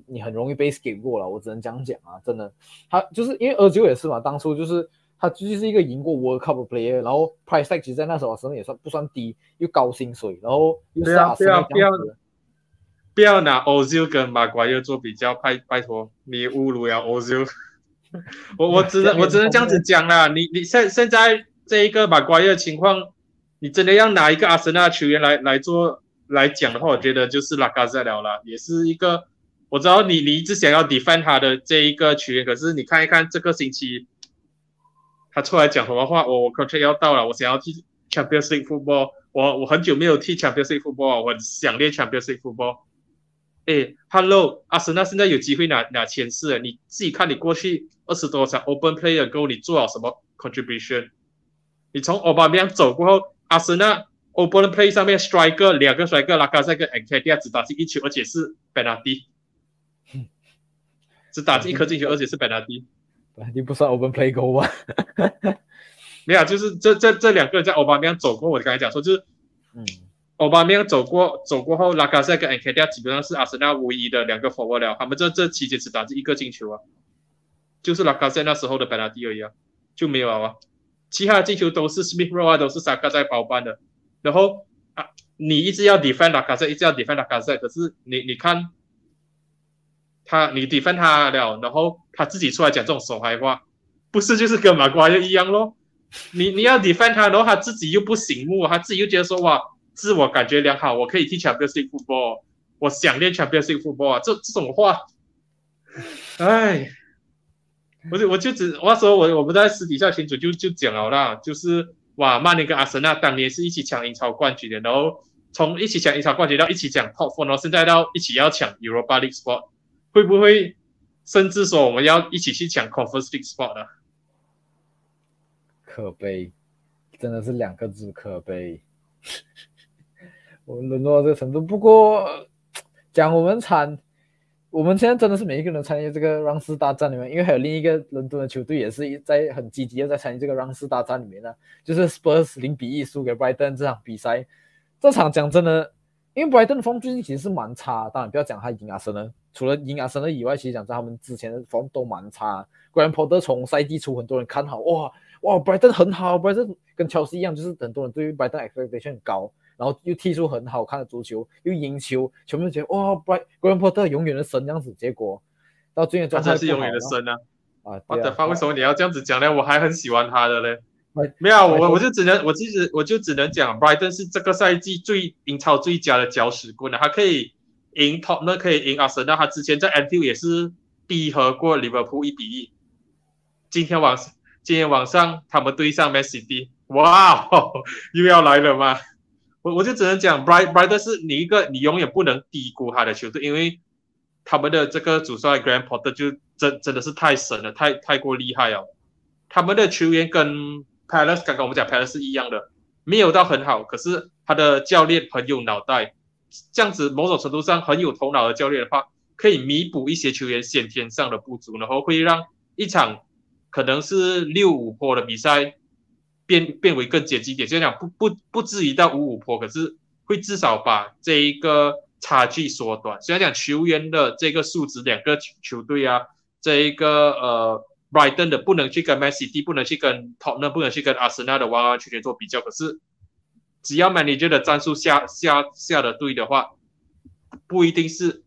你很容易被 scapegoat 了，我只能这样讲啊，真的。他就是因为29也是嘛，当初就是。他就是一个赢过 World Cup 的 player， 然后 price tag 其实在那时候也算不算低，又高薪水，然后又是阿森纳这样子。不要拿 Ozil 跟马瓜耶做比较，拜托你侮辱了 Ozil。我只能这样子讲啦，你现在这一个马瓜耶的情况，你真的要拿一个阿森纳球员来讲的话，我觉得就是拉卡塞了啦，也是一个我知道你一直想要 defend 他的这一个球员，可是你看一看这个星期。他出来讲什么话？我 contract 要到了，我想要踢 Champions League football， 我很久没有踢 Champions League football， 我很想练 Champions League football。哎 ，Hello， 阿森纳现在有机会拿前四了，你自己看你过去20多场 Open Play 的 goal， 你做了什么 contribution？ 你从奥巴梅扬走过后，阿森纳 Open Play 上面 striker 两个 striker， 拉卡塞跟 Nketiah 只打进一球，而且是 penalty， 只打进一颗进球，而且是 penalty。你不算 open play goal 吧？没有，就是这两个人在奥巴梅扬走过，我刚才讲说就是，奥巴梅扬走过后，拉卡塞跟 Nketiah 基本上是阿森纳唯一的两个 forward 了，他们这期间只打进一个进球啊，就是拉卡塞那时候的 penalty 而已啊，就没有了啊，其他的进球都是 Smith Rowe 啊，都是 Saka 在包办的，然后啊，你一直要 defend 拉卡塞，一直要 defend 拉卡塞，可是你看。你 defend 他了，然后他自己出来讲这种手嗨话，不是就是跟马瓜耶一样咯？你要 defend 他，然后他自己又不醒目，他自己又觉得说哇，自我感觉良好，我可以踢 Champions League football， 我想练 Champions League football， 这种话，哎，我那时候我们在私底下群组就讲了啦，就是哇，曼联跟阿森纳当年是一起抢英超冠军的，然后从一起抢英超冠军到一起抢 top four， 然后现在到一起要抢 Europa League spot。会不会甚至说我们要一起去抢 Conference League spot 的。可悲，真的是两个字，可悲。我们沦落到这个程度，不过讲我们惨，我们现在真的是每一个人参与这个让四大战里面，因为还有另一个伦敦的球队也是在很积极的在参与这个让四大战里面的，就是 Spurs 0-1输给 Brighton 这场比赛。这场讲真的，因为 Brighton 的风最近其实是蛮差，当然不要讲他赢阿森纳，除了赢阿森纳以外，其实讲他们之前的风都蛮差。Graham Potter 从赛季初很多人看好，哇 Brighton 很好， Brighton 跟 Chelsea 一样，就是很多人对于 Brighton expectation 很高。然后又踢出很好看的足球，又赢球，全部都觉得哇 ，Graham Potter 永远的神这样子。结果到最后状态不好，他才是永远的神啊！啊，我的发，为什么你要这样子讲呢？我还很喜欢他的嘞。没有，我就只能讲 ，Brighton 是这个赛季最英超最佳的搅屎棍了。他可以赢 Tottenham， 可以赢 Arsenal， 他之前在 Anfield 也是逼和过 Liverpool 1-1。今天晚上他们对上 Man City， 哇，又要来了吗？我就只能讲 ，Brighton 是你永远不能低估他的球队，因为他们的这个主帅 Graham Potter 就真的是太神了，太过厉害了。他们的球员跟 Palace 刚刚我们讲 Palace 是一样的，没有到很好，可是他的教练很有脑袋，这样子某种程度上很有头脑的教练的话，可以弥补一些球员先天上的不足，然后会让一场可能是6-5波的比赛。变为更接近一点，就讲不至于到5-5波，可是会至少把这一个差距缩短。虽然讲球员的这个数值，两个球队啊，这一个Brighton 的不能去跟 Man City， 不能去跟 Tottenham， 不能去跟 Arsenal 的完完全全做比较。可是只要 manager 的战术下的对的话，不一定是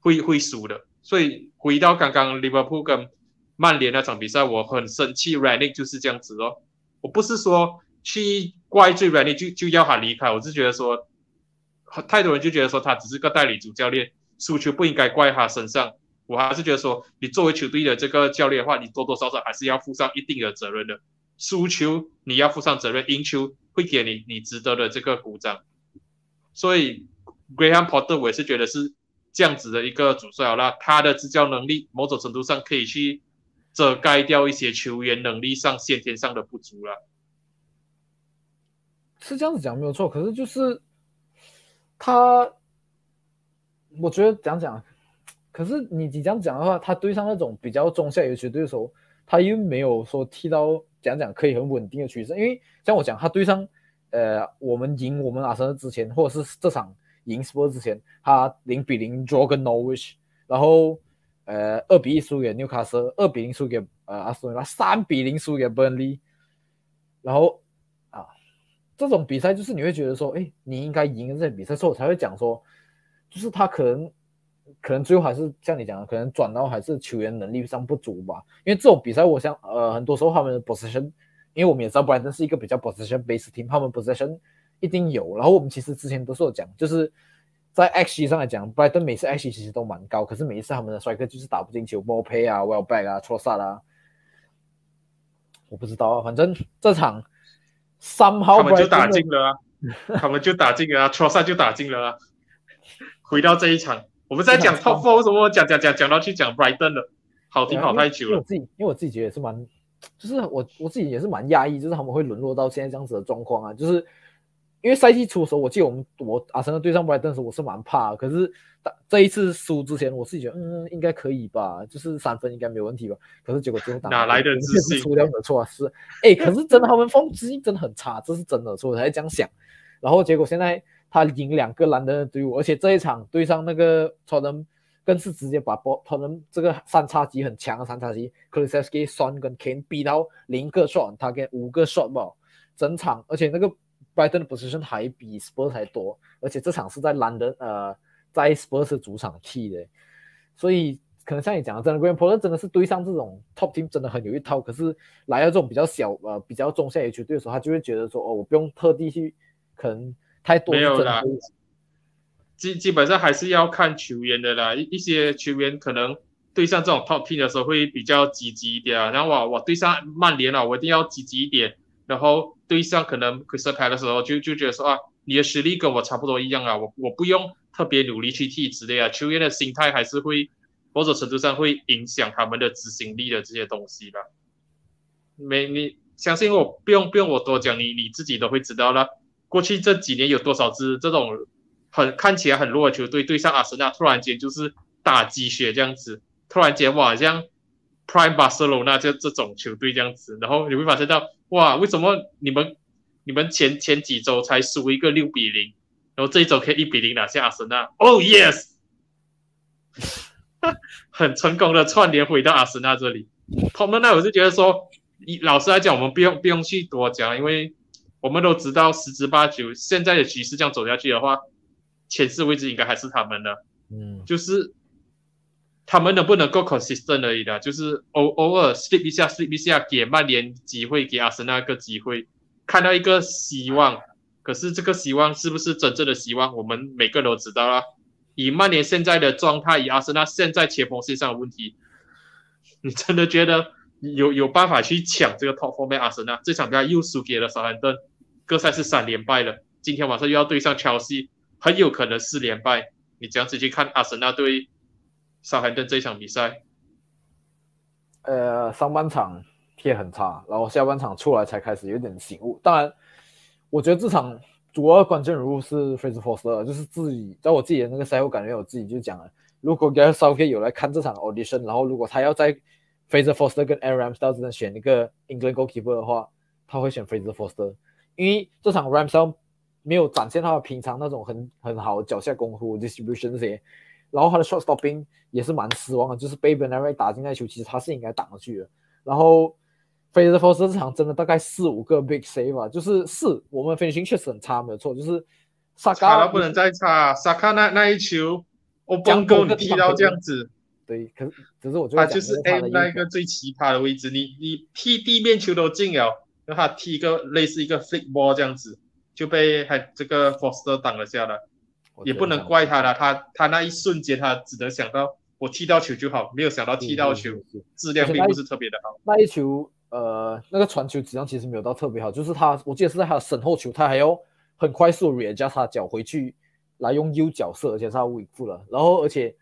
会输的。所以回到刚刚 Liverpool 跟曼联那场比赛，我很生气 ，Ranick 就是这样子哦。我不是说去怪罪 Ranick 就要他离开，我是觉得说，太多人就觉得说他只是个代理主教练，输球不应该怪他身上。我还是觉得说，你作为球队的这个教练的话，你多多少少还是要负上一定的责任的。输球你要负上责任，赢球会给你值得的这个鼓掌。所以 Graham Potter 我也是觉得是这样子的一个主帅，那他的执教能力某种程度上可以去遮盖掉一些球员能力上先天上的不足了，是这样子讲没有错。可是就是他，我觉得讲，可是你这样讲的话，他对上那种比较中下游球队的时候，他又没有说踢到讲可以很稳定的趋势。因为像我讲，他对上我们赢我们阿森纳之前，或者是这场赢 Spurs 之前，他0-0 draw 跟 Norwich， 然后。2-1输给 Newcastle， 2-0 输给阿斯顿维拉， 3-0 输给 Burnley， 然后啊，这种比赛就是你会觉得说，哎，你应该赢这些比赛，所以我才会讲说，就是他可能最后还是像你讲的，可能转到还是球员能力上不足吧。因为这种比赛，我想很多时候他们的 position， 因为我们也知道 Brighton 是一个比较 position based team， 他们 position 一定有。然后我们其实之前都是有讲，就是。在 XG 上来讲 ，Brighton 每次 XG 其实都蛮高，可是每一次他们的帅哥就是打不进球 ，Mopay 啊 ，Welbeck 啊 ，Trossard 啊，我不知道啊，反正这场somehow他们就打进了啊，他们就打进了啊 ，Trossard 就打进了啊。回到这一场，我们在讲 Top 4， 为什么讲到去讲 Brighton 了？好听好太久了，因为我自己觉得也是蛮，就是我自己也是蛮压抑，就是他们会沦落到现在这样子的状况啊，就是。因为赛季初的时候，我记得我阿森纳对上布莱顿的时候，我是蛮怕的。可是这一次输之前，我自己觉得应该可以吧，就是3分应该没有问题吧。可是结果最后打哪来的自信？输掉没错啊，是可是真的他们风之力真的很差，这是真的，所以我才这样想。然后结果现在他赢2个蓝灯的队伍，而且这一场对上那个Tottenham更是直接把Tottenham这个3叉戟很强的3叉戟 ，Kulusevski、Son 跟 Kane 逼到0个 shot， 他给5个 shot 吧，整场，而且那个。Brighton 的 position 还比 Spurs 还多，而且这场是在London，在 Spurs 主场踢的，所以可能像你讲的，真的 Graham Potter 真的是对上这种 top team 真的很有一套。可是来到这种比较小比较中下游球队的时候，他就会觉得说，哦，我不用特地去，可能太多没有啦，基本上还是要看球员的啦，一些球员可能对上这种 top team 的时候会比较积极一点啊，然后我对上曼联了，我一定要积极一点，然后。对上可能 Crystal Palace 的时候就觉得说啊，你的实力跟我差不多一样啊，我不用特别努力去踢之类啊，球员的心态还是会，某种程度上会影响他们的执行力的这些东西啦。你相信我，不用我多讲，你自己都会知道啦。过去这几年有多少支这种很看起来很弱的球队对上阿森纳，突然间就是打鸡血这样子，突然间哇，像 Prime Barcelona 这种球队这样子，然后你会发现到哇，为什么你们前几周才输一个6-0，然后这一周可以1-0拿下阿森纳 ，Oh yes， 很成功的串联回到阿森纳这里。Tottenham 我是觉得说，老实来讲，我们不用去多讲，因为我们都知道十之八九，现在的局势这样走下去的话，前四位置应该还是他们的。就是他们能不能够 consistent 而已的，就是偶尔 slip 一下，给曼联机会，给阿森纳个机会，看到一个希望。可是这个希望是不是真正的希望，我们每个人都知道啦。以曼联现在的状态，以阿森纳现在前锋线上的问题，你真的觉得有办法去抢这个 top four 吗？阿森纳这场比赛又输给了萨兰顿，各赛是3连败了，今天晚上又要对上 Chelsea， 很有可能4连败。你这样子去看阿森纳对沙汉顿这场比赛，上半场踢很差，然后下半场出来才开始有点醒悟。当然，我觉得这场主要关键人物是 Fraser Foster， 就是自己在我自己的那个赛后感觉，我自己就讲了，如果 Gareth Southgate 有来看这场 audition， 然后如果他要在 Fraser Foster 跟 Aaron Ramsdale 之间选一个 England goalkeeper 的话，他会选 Fraser Foster， 因为这场 Ramsdale没有展现他的平常那种 很好的脚下功夫 distribution 这些，然后他的 shot stopping 也是蛮失望的，就是被 Benary 打进来球，其实他是应该挡得去的。然后 Fraser Foster 这场真的大概4-5个 big save 啊，就是我们 finishing 确实很差，没有错，就是Saka差了不能再差，Saka 那一球 Odegaard 踢到这样子，对，可是只是我觉得他就是 aim 那一个最奇葩的位置，你踢地面球都进了，然后他踢一个类似一个 flick ball 这样子。就被这个 Foster 挡了下来，也不能怪他了。他那一瞬间，他只能想到我踢到球就好，没有想到踢到球质量并不是特别的好。那一球，那个传球质量其实没有到特别好，就是他，我记得是在他的身后球，他还要很快速 readjust 他的脚回去，来用右脚射，而且他尾部了。然后，而且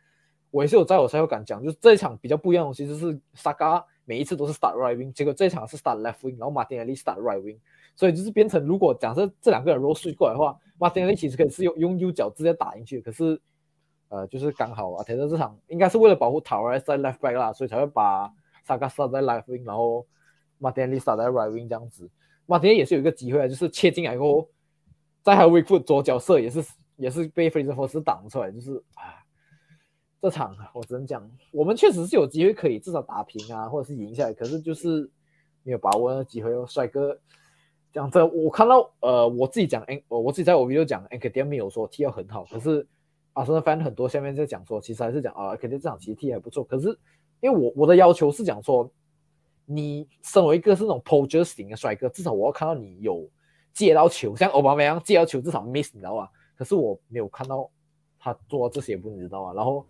我也是有在我赛后感讲，就是这一场比较不一样的东西，就是 Saka 每一次都是 start right wing， 结果这一场是 start left wing， 然后 Martinelli start right wing。所以就是变成，如果假设这两个人 roll 过来的话， Martinelli 其实可以是用右脚直接打进去，可是就是刚好啊，Arteta这场应该是为了保护 Torres 在 left back 啦，所以才会把 Saka start 在 left wing， 然后 Martinelli start 在 right wing 这样子。Martinelli 也是有一个机会啊，就是切进来后，在他 weak foot 左脚射也是被 Fraser Foster 挡出来，就是这场我只能讲，我们确实是有机会可以至少打平啊，或者是赢下来，可是就是没有把握的机会哦，帅哥。讲真，我看到我自己讲，我自己在我 video 讲 ，Nketiah 没有说踢得很好，可是阿森纳 fan 很多下面在讲说，其实还是讲啊 ，Nketiah 这场其实踢还不错。可是因为我的要求是讲说，你身为一个是那种 poacher 型的帅哥，至少我要看到你有接到球，像奥巴马一样接到球至少 miss， 你知道吧？可是我没有看到他做到这些步，你知道吧？然后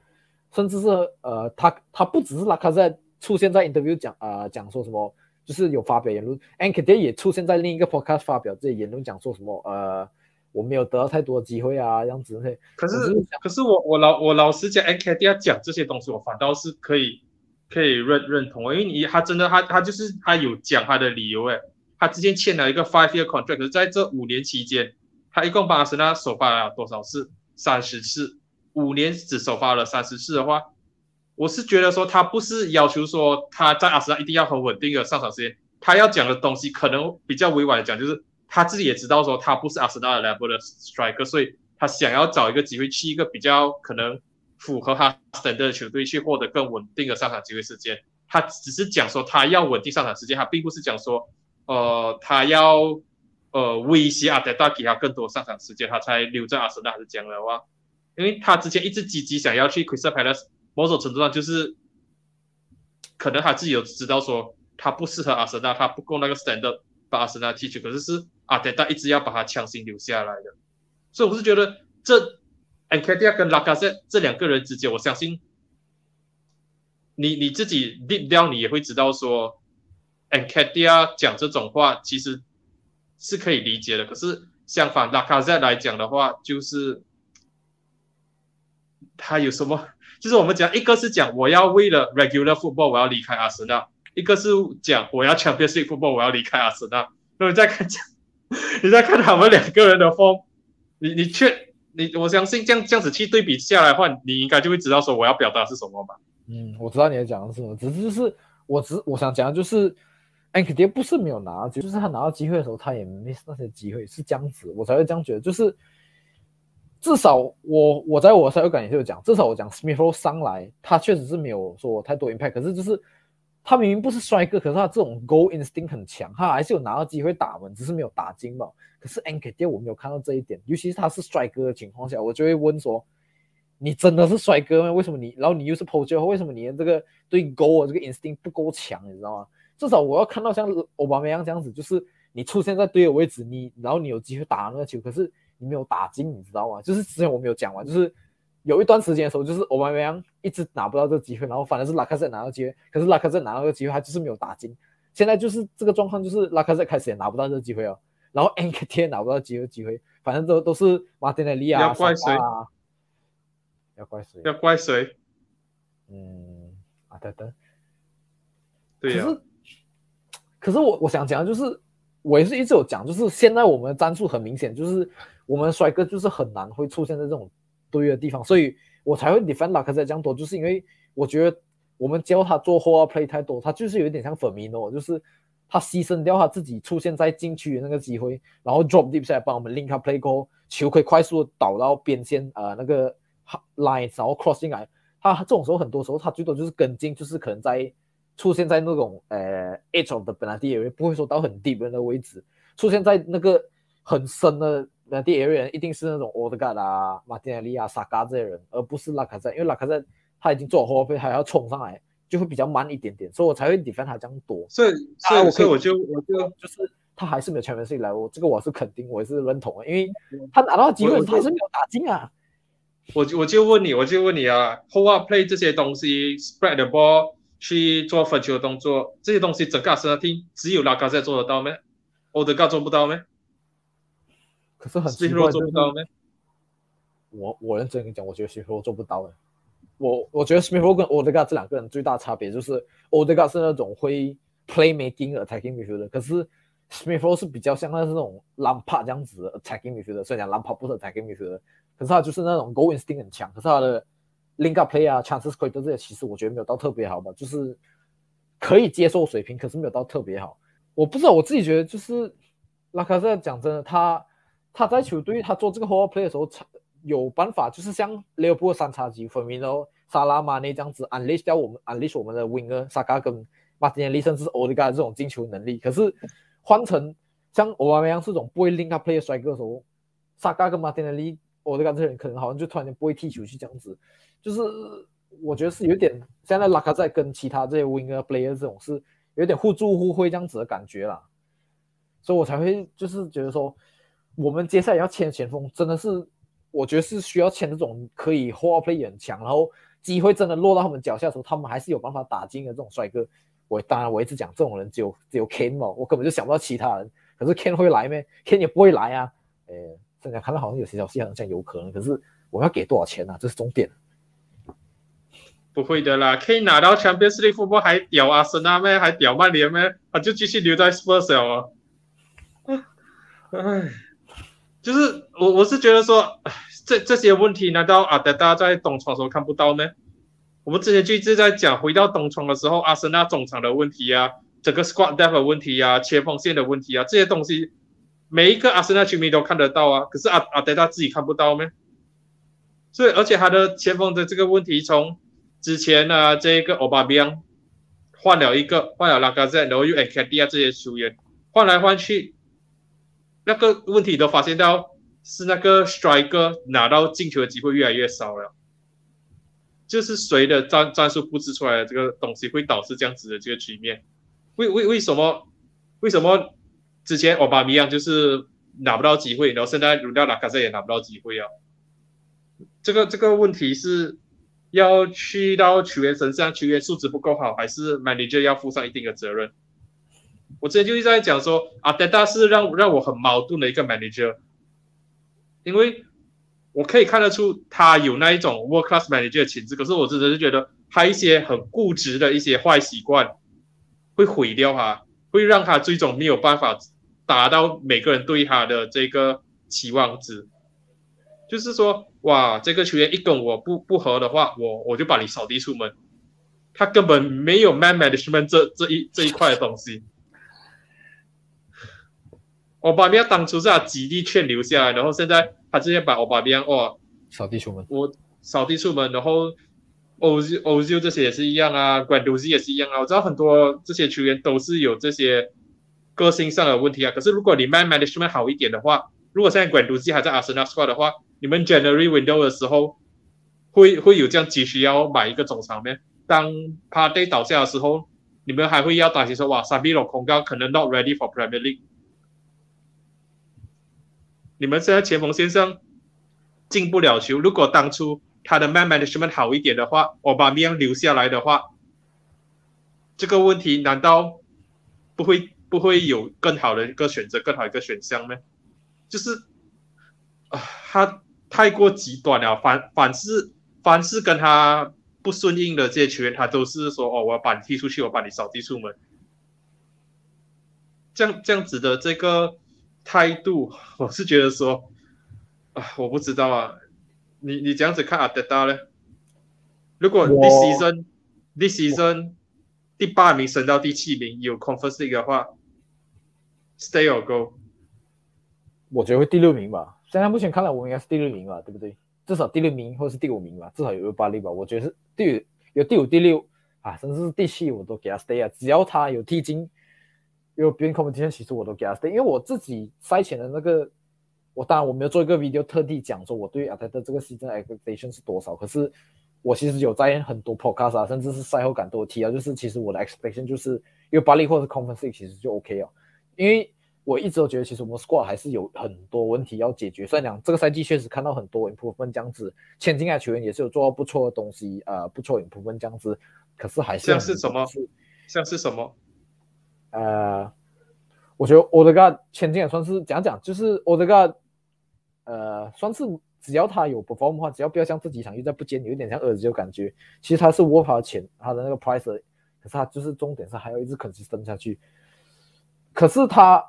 甚至是他不只是拉卡在出现在 interview 讲讲说什么。就是有发表言论 ，Nketiah 也出现在另一个 podcast 发表自己言论，讲说什么我没有得到太多的机会啊，这样子。可是我老实讲 ，Nketiah 讲这些东西，我反倒是可以认同，因为他真的他就是他有讲他的理由诶，他之前签了一个 5-year contract， 可是在这5年期间，他一共帮阿森纳首发了多少次？30次，5年只首发了30次的话。我是觉得说他不是要求说他在阿森纳一定要很稳定的上场时间，他要讲的东西可能比较委婉的讲，就是他自己也知道说他不是阿森纳的 level 的 striker， 所以他想要找一个机会去一个比较可能符合他 standard 的球队去获得更稳定的上场机会时间。他只是讲说他要稳定上场时间，他并不是讲说他要威胁阿德大给他更多上场时间，他才留在阿森纳还是讲的话，因为他之前一直积极想要去 Crystal Palace。某种程度上就是，可能他自己有知道说他不适合阿森纳，他不够那个 standard 把阿森纳踢去，可是Arteta 一直要把他强行留下来的。所以我是觉得这 Nketiah 跟 Lacazette 这两个人之间，我相信你自己 deep down 你也会知道说 Nketiah 讲这种话其实是可以理解的，可是相反 Lacazette 来讲的话就是。他有什么？就是我们讲，一个是讲我要为了 regular football 我要离开阿森纳，一个是讲我要 Champions League football 我要离开阿森纳。那你再看他们两个人的风，我相信这样子去对比下来的话，你应该就会知道说我要表达是什么吧？嗯，我知道你在讲的是什么，只是就是我想讲的就是。Nketiah 不是没有拿，就是他拿到机会的时候，他也 miss 那些机会，是这样子，我才会这样觉得。就是至少我在我的赛后感也是有讲，至少我讲 Smith Rowe 上来，他确实是没有说太多 impact， 可是就是他明明不是striker，可是他这种 goal instinct 很强，他还是有拿到机会打门，只是没有打进嘛。可是 Nketiah 我没有看到这一点，尤其是他是striker的情况下，我就会问说，你真的是striker吗？为什么你，然后你又是 poacher， 为什么你的这个对 goal 的这个 instinct 不够强，你知道吗？至少我要看到像欧巴梅扬这样子，就是你出现在对的位置，然后你有机会打那个球，可是你没有打进，你知道吗？就是之前我没有讲完，就是有一段时间的时候，就是欧巴梅扬一直拿不到这个机会，然后反而是拉卡泽拿到机会，可是拉卡泽拿到这个机会，他就是没有打进。现在就是这个状况，就是拉卡泽开始也拿不到这个机会了，然后 Nketiah 也拿不到机会，反正都是Martinelli啊，要怪谁？嗯，Arteta。对啊。可是我想讲的就是，我也是一直有讲，就是现在我们的战术很明显，就是我们帅哥就是很难会出现在这种对的地方，所以我才会 defend 拉卡泽这样多，就是因为我觉得我们教他做后腰 play 太多，他就是有点像 Firmino， 就是他牺牲掉他自己出现在禁区的那个机会，然后 drop deep 下来帮我们 link up play goal， 球可以快速导到边线那个 line， 然后 cross 进来，他这种时候很多时候他最多就是跟进，就是可能在。出现在那种edge of the penalty area， 不会说到很 deep 的位置，出现在那个很深的 penalty area， 一定是那种 Odegaard 啊、Martinelli 啊、Saka 这些人，而不是 Lacazette， 因为 Lacazette 他已经做好后背，还要冲上来，就会比较慢一点点，所以我才会 defend 他这样多。所以我就是他还是没有 Champions League 来，我这个我是肯定，我也是认同的，因为他拿到机会他还是没有打进啊。我就问你啊 ，hold up play 这些东西 ，spread the ball。去做分球的动作，这些东西整个阿森纳team只有拉卡泽做得到吗？欧德加做不到吗？可是很奇怪，做不到吗？我认真跟你讲，我觉得Smith Rowe做不到的。我觉得Smith Rowe跟欧德加这两个人最大差别就是，欧德加是那种会 playmaking 的 attacking midfielder， 可是Smith Rowe是比较像那种 Lampard 这样子的 attacking midfielder， 虽然讲 Lampard 不是 attacking midfielder， 可是他就是那种 goal instinct 很强，可是他的link up play 啊 ，chances created 这些其实我觉得没有到特别好吧，就是可以接受水平，可是没有到特别好。我不知道，我自己觉得就是拉卡泽讲真的，他在球队他做这个 hold play 的时候，有办法就是像 Liverpool 三叉戟 Firmino、Salah、Mane 这样子 unleash 掉我们的 winger Saka 跟 Martinelli 甚至 Odegaard 这种进球能力。可是换成像我们一样这种不会 link up play 的striker的时候 ，Saka 跟 Martinelli、Odegaard 这些人可能好像就突然间不会踢球去这样子。就是我觉得是有点现在拉卡泽跟其他这些 winger player 这种是有点互助互惠这样子的感觉啦，所以我才会就是觉得说我们接下来要签前锋真的是我觉得是需要签这种可以 hold play 也很强，然后机会真的落到他们脚下的时候他们还是有办法打进的这种帅哥。当然我一直讲这种人只有 Kane 嘛，我根本就想不到其他人，可是 Kane 会来咩？ Kane 也不会来啊。现在看到好像有些消息好像有可能，可是我要给多少钱啊，这是重点。不会的啦，可以拿到 Champions League football 还屌阿森纳咩？还屌曼联咩？他就继续留在 Spurs 了哦。唉，就是我是觉得说，这些问题难道Arteta在冬窗的时候看不到咩？我们之前就一直在讲，回到冬窗的时候，阿森纳中场的问题啊，整个 squad depth 的问题啊，前锋线的问题啊，这些东西每一个阿森纳球迷都看得到啊，可是Arteta自己看不到咩？所以，而且他的前锋的这个问题从之前呢，这个欧巴比昂换了拉卡泽，然后又 Nketiah 这些球员换来换去，那个问题都发现到是那个 striker 拿到进球的机会越来越少了，就是谁的战术布置出来的这个东西会导致这样子的这个局面。为什么之前欧巴比昂就是拿不到机会，然后现在轮到拉卡泽也拿不到机会啊？这个问题是。要去到球员身上，球员素质不够好，还是 manager 要负上一定的责任？我之前就一直在讲说，Arteta是让我很矛盾的一个 manager， 因为我可以看得出他有那一种 world class manager 的潜质，可是我真的是觉得他一些很固执的一些坏习惯会毁掉他，会让他最终没有办法达到每个人对他的这个期望值。就是说，哇，这个球员一跟我不合的话，我就把你扫地出门。他根本没有 man management 这一块的东西。奥巴梅扬当初是他极力劝留下来，然后现在他直接把奥巴梅扬扫地出门。我扫地出门，然后 Ozil 这些也是一样啊 ，Guendouzi 也是一样啊。我知道很多这些球员都是有这些个性上的问题啊。可是如果你 man management 好一点的话，如果现在Guendouzi还在 Arsenal squad 的话，你们 January window 的时候会有这样急需要买一个中场吗？当 Partey 倒下的时候，你们还会要担心说，哇 Sabilo 恐高可能 not ready for Premier League。 你们现在前锋线上进不了球，如果当初他的 man management 好一点的话，我把Aubameyang留下来的话，这个问题难道不会有更好的一个选择，更好一个选项吗？就是他太过极端了，凡是跟他不顺应的这些球员，他都是说我要把你踢出去，我把你扫地出门。这样子的这个态度，我是觉得说我不知道啊，你这样子看Arteta呢？如果 this season 第8名升到第7名有 Conference League 的话 ，stay or go。我觉得会第6名吧，现在目前看来我们应该是第6名吧，对不对？至少第6名或是第5名吧，至少有8力吧。我觉得是第五、第六啊，甚至是第7我都给他 stay 啊，只要他有踢进European Competition，其实我都给他 stay。因为我自己赛前的那个，我当然我没有做一个 video 特地讲说我对 Arteta 这个 season expectation 是多少，可是我其实有在很多 podcast 啊，甚至是赛后感都有提啊，就是其实我的 expectation 就是8力或是 Conference League 其实就 OK 了，因为我一直都觉得，其实我们 squad 还是有很多问题要解决。虽然讲这个赛季确实看到很多 improvement 这样子，签进来球员也是有做到不错的东西，不错 improvement 这样子，可是还是像是什么？我觉得 Odegaard 签进来算是讲，就是 Odegaard，算是只要他有 perform 的话，只要不要像这几场又在不接，有点像耳机的感觉。其实他是worth他的钱，他的那个 price， 可是他就是重点是还要一直 consistent 下去。可是他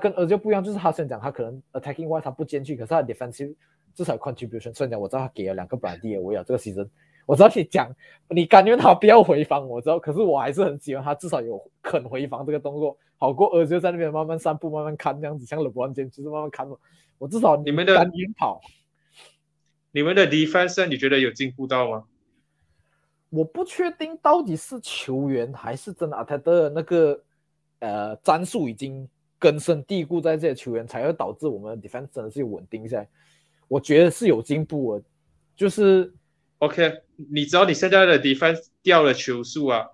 跟Ozil不一样，就是他虽然讲他可能 attacking wise 他不进去，可是他 defensive 至少 contribution， 虽然讲我知道他给了2个 Brady 的围绕这个 season， 我知道你讲你甘愿他不要回防，我知道，可是我还是很喜欢他至少有肯回防这个动作，好过Ozil在那边慢慢散步慢慢看这样子，像LeBron James就是慢慢看我至少你们的甘愿跑。你们的 defense 你觉得有进步到吗？我不确定到底是球员还是真的 Arteta 那个战术已经根深蒂固在这些球员，才会导致我们的 defense 真的是有稳定下来。我觉得是有进步的，就是 OK。你知道你现在的 defense 掉了球数啊，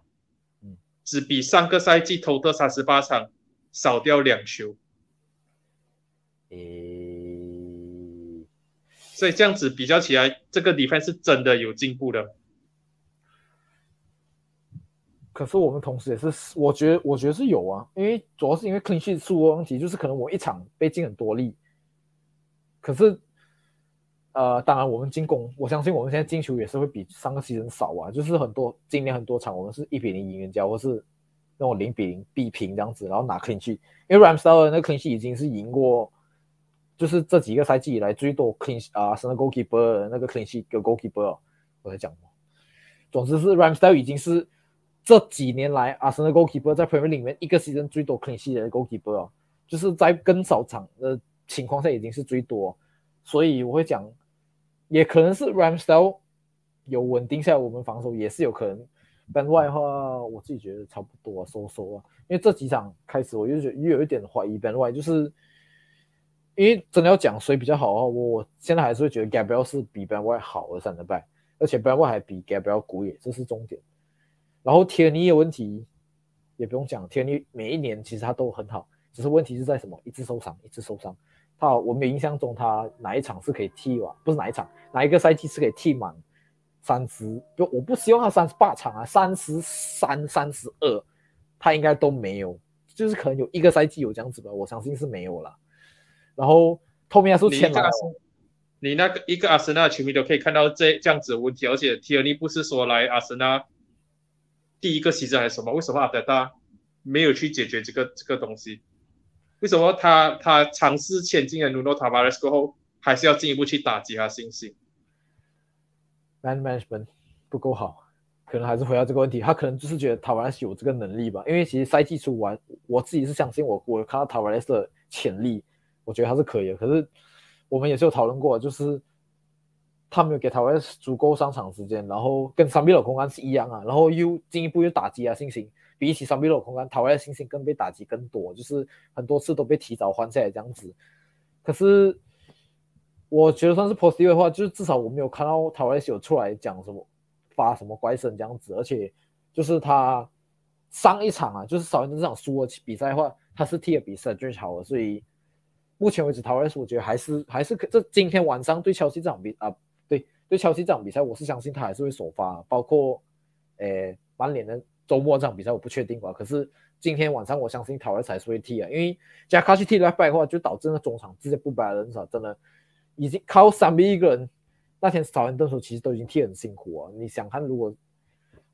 只比上个赛季 total 38场少掉2球。所以这样子比较起来，这个 defense 是真的有进步的。可是我们同时也是，我觉得是有啊，因为主要是因为 clean sheet 数的问题，就是可能我一场被进很多粒，可是当然我们进攻，我相信我们现在进球也是会比上个 season 少啊，就是很多今年很多场我们是1-0赢人家，或是那种0-0必平这样子，然后拿 clean sheet， 因为 Ramsdale 的那 clean sheet 已经是赢过，就是这几个赛季以来最多 clean Arsenal goalkeeper 的那个 clean sheet 跟 goalkeeper， 我在讲过，总之是 Ramsdale 已经是这几年来Arsenal goalkeeper 在 Premier League 里面一个 season 最多 clean sheet 的 goalkeeper 就是在更少场的情况下已经是最多，所以我会讲也可能是 Ramsdale 有稳定下来，我们防守也是有可能。但外的话我自己觉得差不多收啊，因为这几场开始我就觉得又有一点怀疑 Ben White， 就是因为真的要讲谁比较好的话，我现在还是会觉得 Gabriel 是比 Ben White 好的3个半，而且 Ben White 还比 Gabriel 古野，这是重点。然后铁尼的问题也不用讲，铁尼每一年其实他都很好，只是问题是在什么？一直受伤。我没有印象中他哪一场是可以踢完，不是哪一场，哪一个赛季是可以踢满30？我不希望他38场啊，33、32，他应该都没有，就是可能有一个赛季有这样子吧，我相信是没有了。然后后面他是签来了，你那个一个阿森纳球迷都可以看到这样子的问题，而且提尔尼不是说来阿森纳第一个席还是什么？为什么阿德大没有去解决这个东西？为什么他尝试前进的努诺塔瓦雷斯过后，还是要进一步去打击他信心 ？Man management 不够好，可能还是回到这个问题，他可能就是觉得塔瓦雷斯有这个能力吧。因为其实赛季初完，我自己是相信我看到塔瓦雷斯的潜力，我觉得他是可以的，可是。我们也是有讨论过，就是他没有给塔瓦雷斯足够上场时间，然后跟三比六空干是一样啊，然后又进一步又打击啊信心，比起三比六空干，塔瓦雷斯信心更被打击更多，就是很多次都被提早换下来这样子。可是我觉得算是 positive 的话，就是至少我没有看到塔瓦雷斯有出来讲什么发什么怪声这样子，而且就是他上一场啊，就是少林这场输的比赛的话，他是踢的比赛最好的，所以。目前为止，塔瓦雷斯我觉得还是这今天晚上对切尔西这场比赛，我是相信他还是会首发，包括曼联的周末这场比赛我不确定吧，可是今天晚上我相信塔瓦雷斯还是会踢啊，因为加卡去踢 left back 的话，就导致那中场直接不 balance 啊，真的已经靠三比一个人，那天少人的时候其实都已经踢很辛苦啊，你想看如果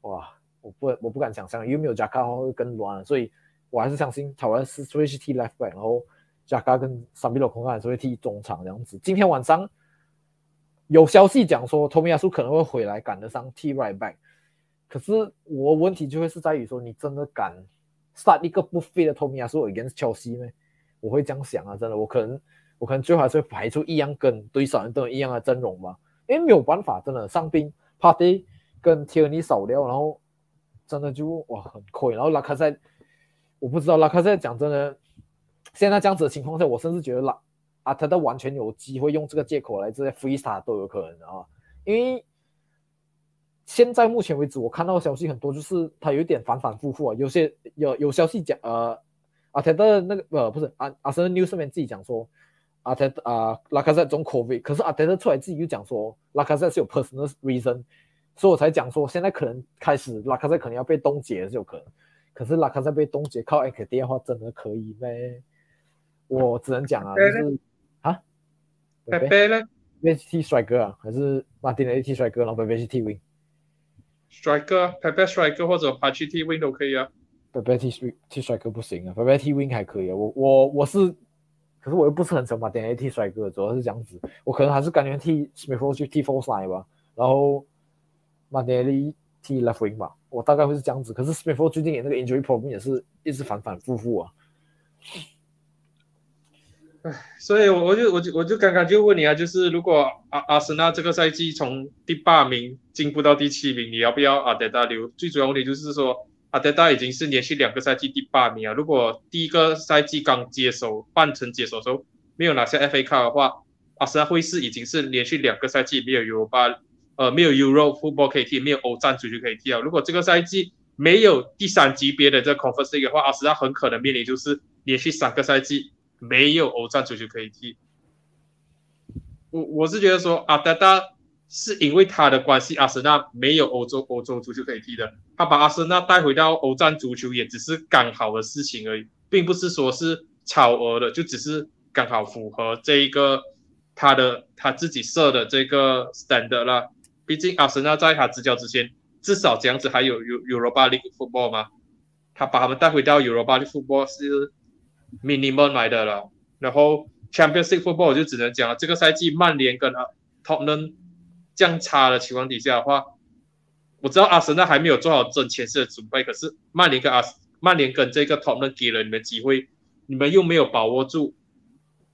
哇，我不敢想象，因为没有加卡的话会更乱，所以我还是相信塔瓦雷斯会去踢 left back， 然后。加卡跟三比六空还是会踢中场这样子。今天晚上有消息讲说，托米亚苏可能会回来赶得上踢 right back， 可是我问题就会是在于说，你真的敢 start 一个不 fit 的托米亚苏 against Chelsea 呢？我会这样想啊，真的，我可能最后还是会排出一样跟对少人都一样的阵容吧，因为没有办法，真的上兵 Partey 跟 Tierney 少掉，然后真的就哇很亏，然后拉卡塞，我不知道拉卡塞讲真的。现在这样子的情况下，我甚至觉得Arteta完全有机会用这个借口来这些 free start 都有可能的啊，因为现在目前为止我看到的消息很多，就是他有一点反复啊，有些 有消息讲Arteta 那个不是 Arsenal News 上面自己讲说 Arteta Lacazette 中 COVID， 可是 Arteta 出来自己又讲说 Lacazette 是有 personal reason， 所以我才讲说现在可能开始 Lacazette 可能要被冻结是有可能，可是 Lacazette 被冻结靠 Nketiah 的话真的可以咩？我只能讲啊，就是啊，贝贝呢？贝贝踢帅哥啊，还是Martinelli踢帅哥，然后贝贝去踢 wing？ 帅哥，贝贝帅哥或者爬去踢 wing 都可以啊。贝贝踢帅哥不行啊，贝贝踢 wing 还可以啊。我是，可是我又不是很熟Martinelli踢帅哥，主要是这样子。我可能还是感觉踢 Smith Rowe 去踢 false line 吧，然后Martinelli踢 left wing 吧。我大概会是这样子。可是 Smith Rowe 最近也那个 injury problem 也是一直反复啊。所以我就刚刚就问你啊，就是如果阿森纳这个赛季从第8名进步到第7名，你要不要阿德达留？最主要问题就是说，阿德达已经是连续2个赛季第8名啊。如果第一个赛季刚接手半程接手的时候没有拿下 FA Cup 的话，阿森纳会是已经是连续2个赛季没有 Europa， 没有 Euro Football 可以踢，没有欧战足球可以踢啊。如果这个赛季没有第3级别的这 Conference League 的话，阿森纳很可能面临就是连续3个赛季。没有欧战足球可以踢，我是觉得说阿德达是因为他的关系，阿森纳没有欧洲足球可以踢的，他把阿森纳带回到欧战足球也只是刚好的事情而已，并不是说是超额的，就只是刚好符合这一个他自己设的这个 standard 啦。毕竟阿森纳在他执教之前，至少这样子还有 Europa League Football 嘛，他把他们带回到 Europa League Football 是。minimum 来的了，然后 Champions League Football 我就只能讲了，这个赛季曼联跟 Tottenham 这样差的情况底下的话，我知道阿森纳还没有做好争前四的准备，可是曼联跟这个 Tottenham 给了你们机会，你们又没有把握住，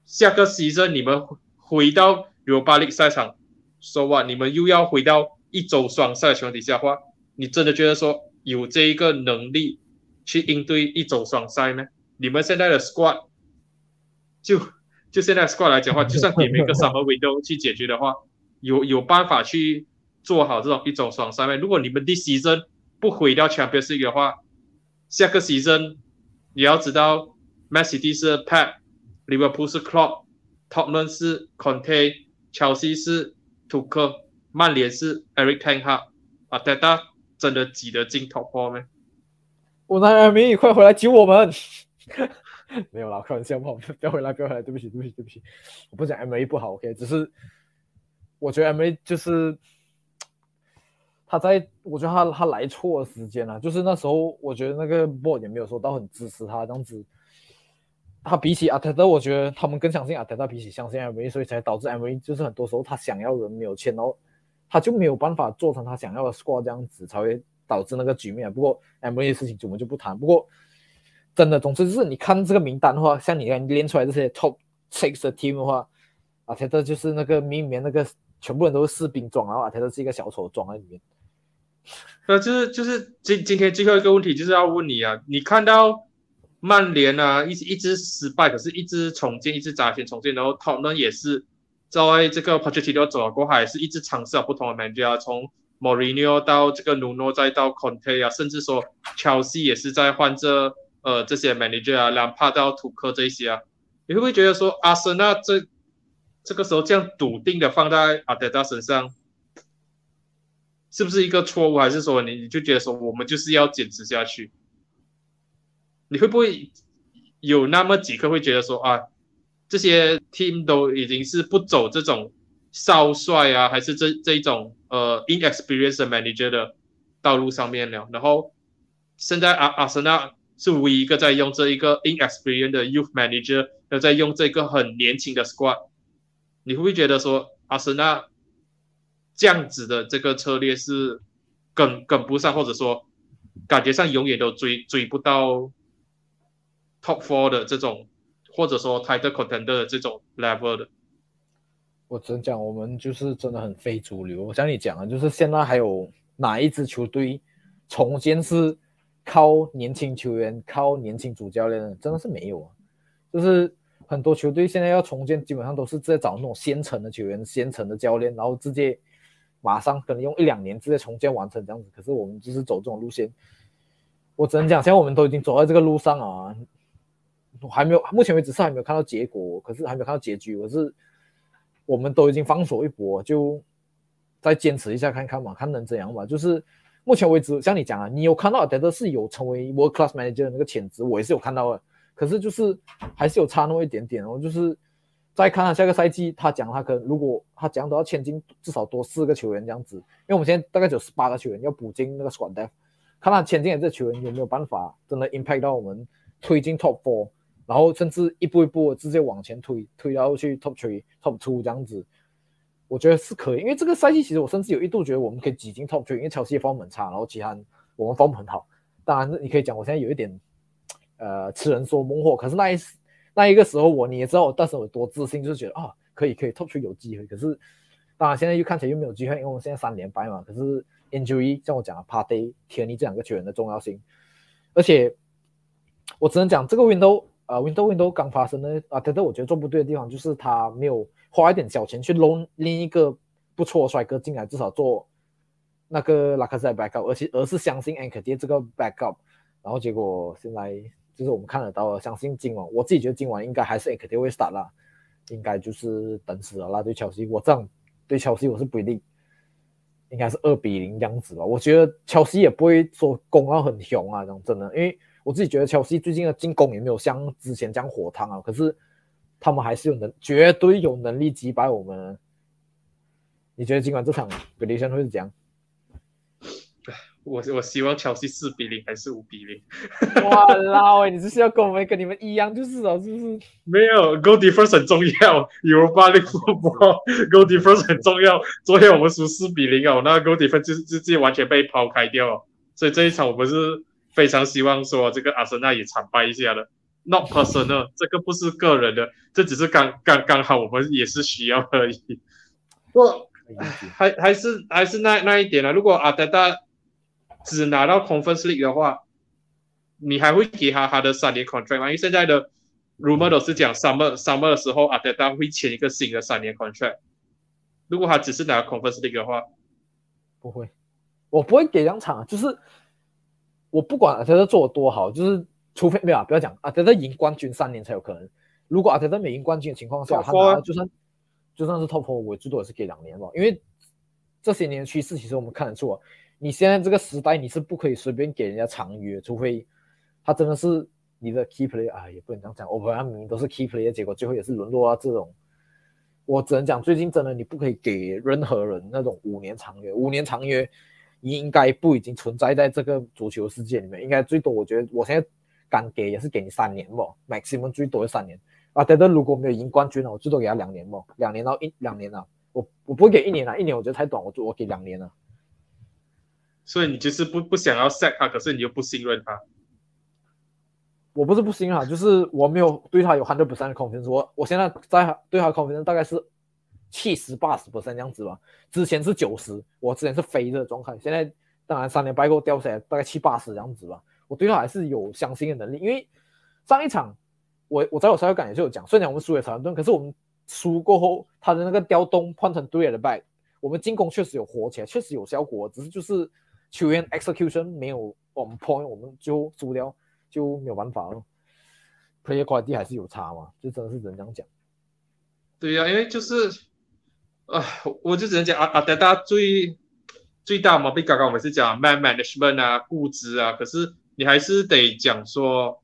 下个 season 你们回到 Europa League 赛场，说话你们又要回到一周双赛的情况底下的话，你真的觉得说有这一个能力去应对一周双赛吗？你们现在的 squad 就现在 squad 来讲的话，就算给每个 summer window 去解决的话，有办法去做好这种一种双赛。如果你们 this season 不回到 Champions League 的话，下个 season 也要知道 Man City 是 Pep， Liverpool 是 Klopp， Tottenham 是 Konate， Chelsea 是 Tuchel， 曼联是 Erik ten Hag， Arteta 真的挤得进 top 4 吗？我男人民，你快回来cứu我们！没有啦，开玩笑，不要回来，对不起，我不讲 M A 不好 ，OK， 只是我觉得 MA 就是他在，我觉得 他来错时间了，就是那时候我觉得那个 board 也没有说到很支持他这样子。他比起 Arteta 我觉得他们更相信 Arteta 比起相信 MA， 所以才导致 MA 就是很多时候他想要人没有签到，他就没有办法做成他想要的 squad 这样子，才会导致那个局面。不过 MA 的事情我们就不谈，不过真的总之就是你看这个名单的话，像你练出来这些 top 6的 team 的话， Arteta 就是那个明年那个全部人都是士兵装，然后 Arteta 是一个小丑装在里面。就是今天最后一个问题就是要问你啊，你看到曼联啊一直失败，可是一直重建，一直砸钱重建，然后 Tottenham 也是在这个 Pochettino 走了过后，还是一直尝试了不同的 manager 啊，从 Mourinho 到这个 Nuno 再到 Conte 啊，甚至说 Chelsea 也是在换着这些 manager 啊，Lampard到图克这些啊，你会不会觉得说阿森纳这个时候这样笃定的放在 Arteta 身上？是不是一个错误，还是说你就觉得说我们就是要坚持下去？你会不会有那么几刻会觉得说啊，这些 team 都已经是不走这种少帅啊，还是这一种inexperienced manager 的道路上面了？然后现在阿森纳是唯一一个在用这一个 inexperienced 的 youth manager， 然后在用这个很年轻的 squad， 你会不会觉得说阿森纳这样子的这个策略是跟不上，或者说感觉上永远都追不到 top 4 的这种，或者说 title contender 的这种 level 的？我只能讲我们就是真的很非主流。我像你讲的，就是现在还有哪一支球队重建是靠年轻球员、靠年轻主教练，真的是没有啊。就是很多球队现在要重建，基本上都是在找那种现成的球员、现成的教练，然后直接马上可能用1-2年直接重建完成这样子，可是我们就是走这种路线。我只能讲现在我们都已经走在这个路上啊，还没有，目前为止是还没有看到结果，可是还没有看到结局，可是我们都已经放手一搏，就再坚持一下看看嘛，看能怎样嘛。就是目前为止像你讲啊，你有看到 Arteta 是有成为 World Class Manager 的那个潜质，我也是有看到的，可是就是还是有差那么一点点哦。就是再看他下个赛季，他讲他可能如果他讲都要签进至少多4个球员这样子，因为我们现在大概只有18个球员要补进那个 squad depth， 看他签进的这球员有没有办法真的 impact 到我们推进 top 4， 然后甚至一步一步直接往前推到去 top 3 top 2这样子。我觉得是可以，因为这个赛季其实我甚至有一度觉得我们可以挤进 top 3， 因为Chelsea form 很差，然后其他我们 form 很好。当然你可以讲我现在有一点痴人说梦话，可是那一个时候你也知道我当时有多自信，就是觉得啊可以 top 3 有机会。可是当然现在又看起来又没有机会，因为我们现在3连败嘛。可是 injury 像我讲的 Partey、Tierney 这2个球员的重要性，而且我只能讲这个 window 刚发生的Arteta 我觉得做不对的地方就是他没有花一点小钱去 loan 另一个不错的帅哥进来，至少做那个 Lacazette backup， 而是相信 Nketiah 这个 backup， 然后结果现在就是我们看得到的，相信今晚我自己觉得今晚应该还是 Ake 会 start 啦，应该就是等死了啦。对Chelsea，我这样对Chelsea我是不一定，应该是2-0这样子吧。我觉得Chelsea也不会说攻到很凶啊，真的，因为我自己觉得Chelsea最近的进攻也没有像之前这样火烫啊，可是他们还是绝对有能力击败我们。你觉得今晚这场prediction会是怎样？我希望Chelsea 4-0还是5-0？ 哇啦，你是要跟你们一样就是了，是不是？没有 ，goal difference 很重要 ，Europa League football，goal difference 很重要。昨天我们输4-0啊，那 goal difference 就是直接完全被抛开掉了。所以这一场我们是非常希望说这个阿森纳也惨败一下的 ，not personal， 这个不是个人的，这只是刚好我们也是需要而已。不，还是那一点啊，如果Arteta只拿到 Conference League 的话，你还会给他的3年 contract 吗？因为现在的 rumor 都是讲 summer 的时候 Arteta 会签一个新的3年 contract。 如果他只是拿 Conference League 的话，不会，我不会给2场。就是我不管 Arteta 做得多好，就是除非没有不要讲 Arteta 赢冠军3年才有可能。如果 Arteta 没赢冠军的情况下，他拿就算是 Top 4， 我最多也是给2年吧。因为这些年的趋势其实我们看得出啊，你现在这个时代你是不可以随便给人家长约，除非他真的是你的 key player， 也不能这样讲，我本来明明都是 key player， 结果最后也是沦落到这种我只能讲，最近真的你不可以给任何人那种5年长约，5年长约应该不已经存在在这个足球世界里面，应该最多我觉得我现在敢给也是给你3年嘛 ，maximum 最多是3年。啊，但是如果没有赢冠军我最多给他2年嘛，2年到1、2年啊，我不会给1年啊，1年我觉得太短，我给2年啊。所以你就是不想要 sack 他，可是你又不信任他。我不是不信任他，就是我没有对他有 100% 的 confidence， 我现在在对他的 confidence 大概是 70-80% 这样子吧，之前是 90%， 我之前是飞的状态，现在当然3年白过掉下来大概 70-80% 这样子吧，我对他还是有相信的能力，因为上一场我在我赛后感也是有讲，虽然我们输给Southampton，可是我们输过后他的那个调动换成对的 back， 我们进攻确实有活起来，确实有效果，只是就是球员 execution 没有我们 point， 我们就输掉，就没有办法了。Player quality 还是有差嘛，就真的是只能这样讲。对啊，因为就是我就只能讲Arteta 最大毛病，刚刚我们是讲 man management 啊，固执啊，可是你还是得讲说，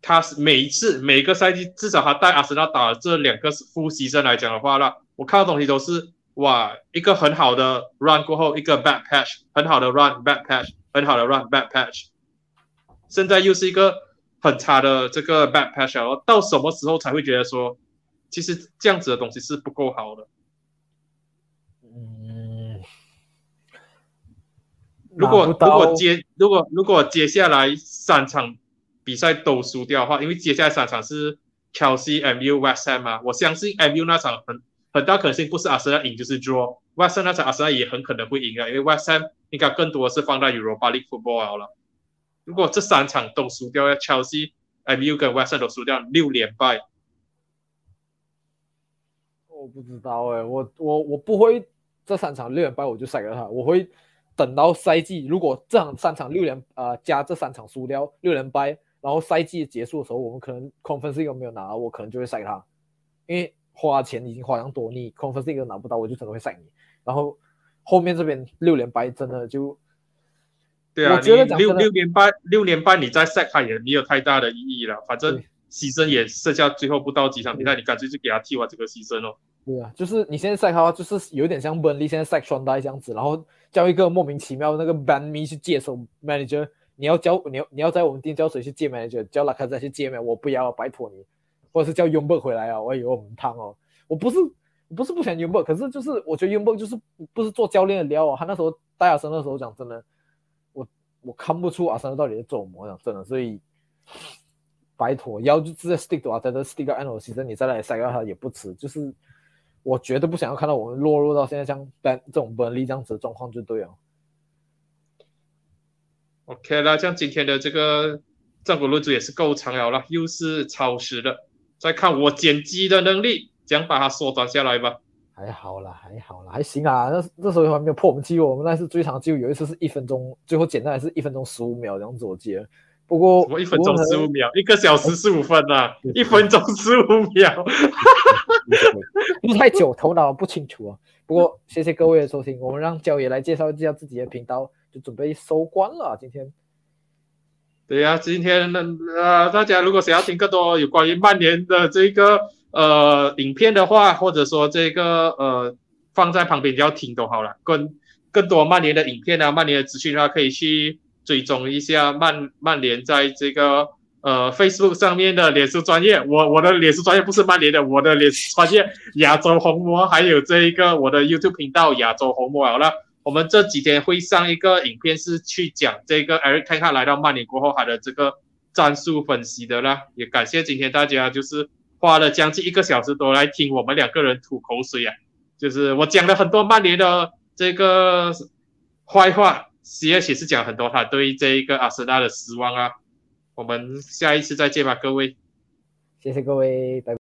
他每一个赛季，至少他带阿森纳打了这2个复习生来讲的话啦，我看到东西都是哇，一个很好的 run 过后，一个 bad patch， 很好的 run bad patch， 很好的 run bad patch， 现在又是一个很差的这个 bad patch， 然后到什么时候才会觉得说，其实这样子的东西是不够好的？如果接下来3场比赛都输掉的话，因为接下来3场是 Chelsea、MU、West Ham 嘛，我相信 MU 那场很大可能性不是阿森纳赢就是 draw， West Ham 那场阿森纳也很可能会赢啊，因为 West Ham 应该更多的是放在 Europa League Football 了。如果这3场都输掉 ，Chelsea、MU 跟 West Ham 都输掉，6连败。我不知道我不会这3场6连败我就甩了他，我会等到赛季，如果这3场6连加这3场输掉6连败，然后赛季结束的时候我们可能 Conference League 没有拿，我可能就会甩他，因为花钱已经花样多，你 Conference League 拿不到，我就真的会晒你。然后后面这边6连败真的就，对啊，我觉得6连败你再晒他也没有太大的意义了，反正牺牲也剩下最后不到几场比赛，你干脆就给他替完这个牺牲哦。对啊，就是你现在晒他，就是有点像 Burnley 现在晒双代这样子，然后叫一个莫名其妙那个 Ban Me 去接手 manager， 你要在我们店叫谁去接 manager， 叫 Laka 再去接 manager， 我不要，拜托你。或者是叫 Yumberg 回来啊，我以为我们汤哦，我不是不喜欢 Yumberg， 可是就是我觉得 Yumberg 就是不是做教练的料啊，他那时候带阿森纳的时候讲真的，我看不出阿森纳到底在做什么，讲真的，所以拜托要就直接 stick to 阿森纳 ，stick to 安罗西，你再来塞到他也不迟，就是我绝对不想要看到我们落入到现在像这种 Burnley 这样子的状况就对了。OK 啦，像今天的这个战果论足也是够长了啦，又是超时的。再看我剪辑的能力，这样把它缩短下来吧。还好啦，还行啊。那时候还没有破我们记录，我们那次最长记录有一次是1分钟，最后简单的是1分钟15秒这样子，我记得。不过我1分钟15秒，1个小时15分啊，1分钟15秒，不太久，头脑不清楚啊。不过谢谢各位的收听，我们让焦爷来介绍一下自己的频道，就准备收官了，今天。对啊，今天大家如果想要听更多有关于曼联的这个影片的话，或者说这个放在旁边就要听都好了，更多曼联的影片啊，曼联的资讯啊，可以去追踪一下曼联在这个Facebook 上面的脸书专页，我的脸书专页不是曼联的，我的脸书专页亚洲红魔，还有这一个我的 YouTube 频道亚洲红魔好了。我们这几天会上一个影片，是去讲这个 Erik ten Hag 来到曼联过后他的这个战术分析的啦。也感谢今天大家就是花了将近1个小时多来听我们2个人吐口水啊，就是我讲了很多曼联的这个坏话， CH 也是讲很多他对这一个阿森纳的失望啊。我们下一次再见吧，各位，谢谢各位，拜拜。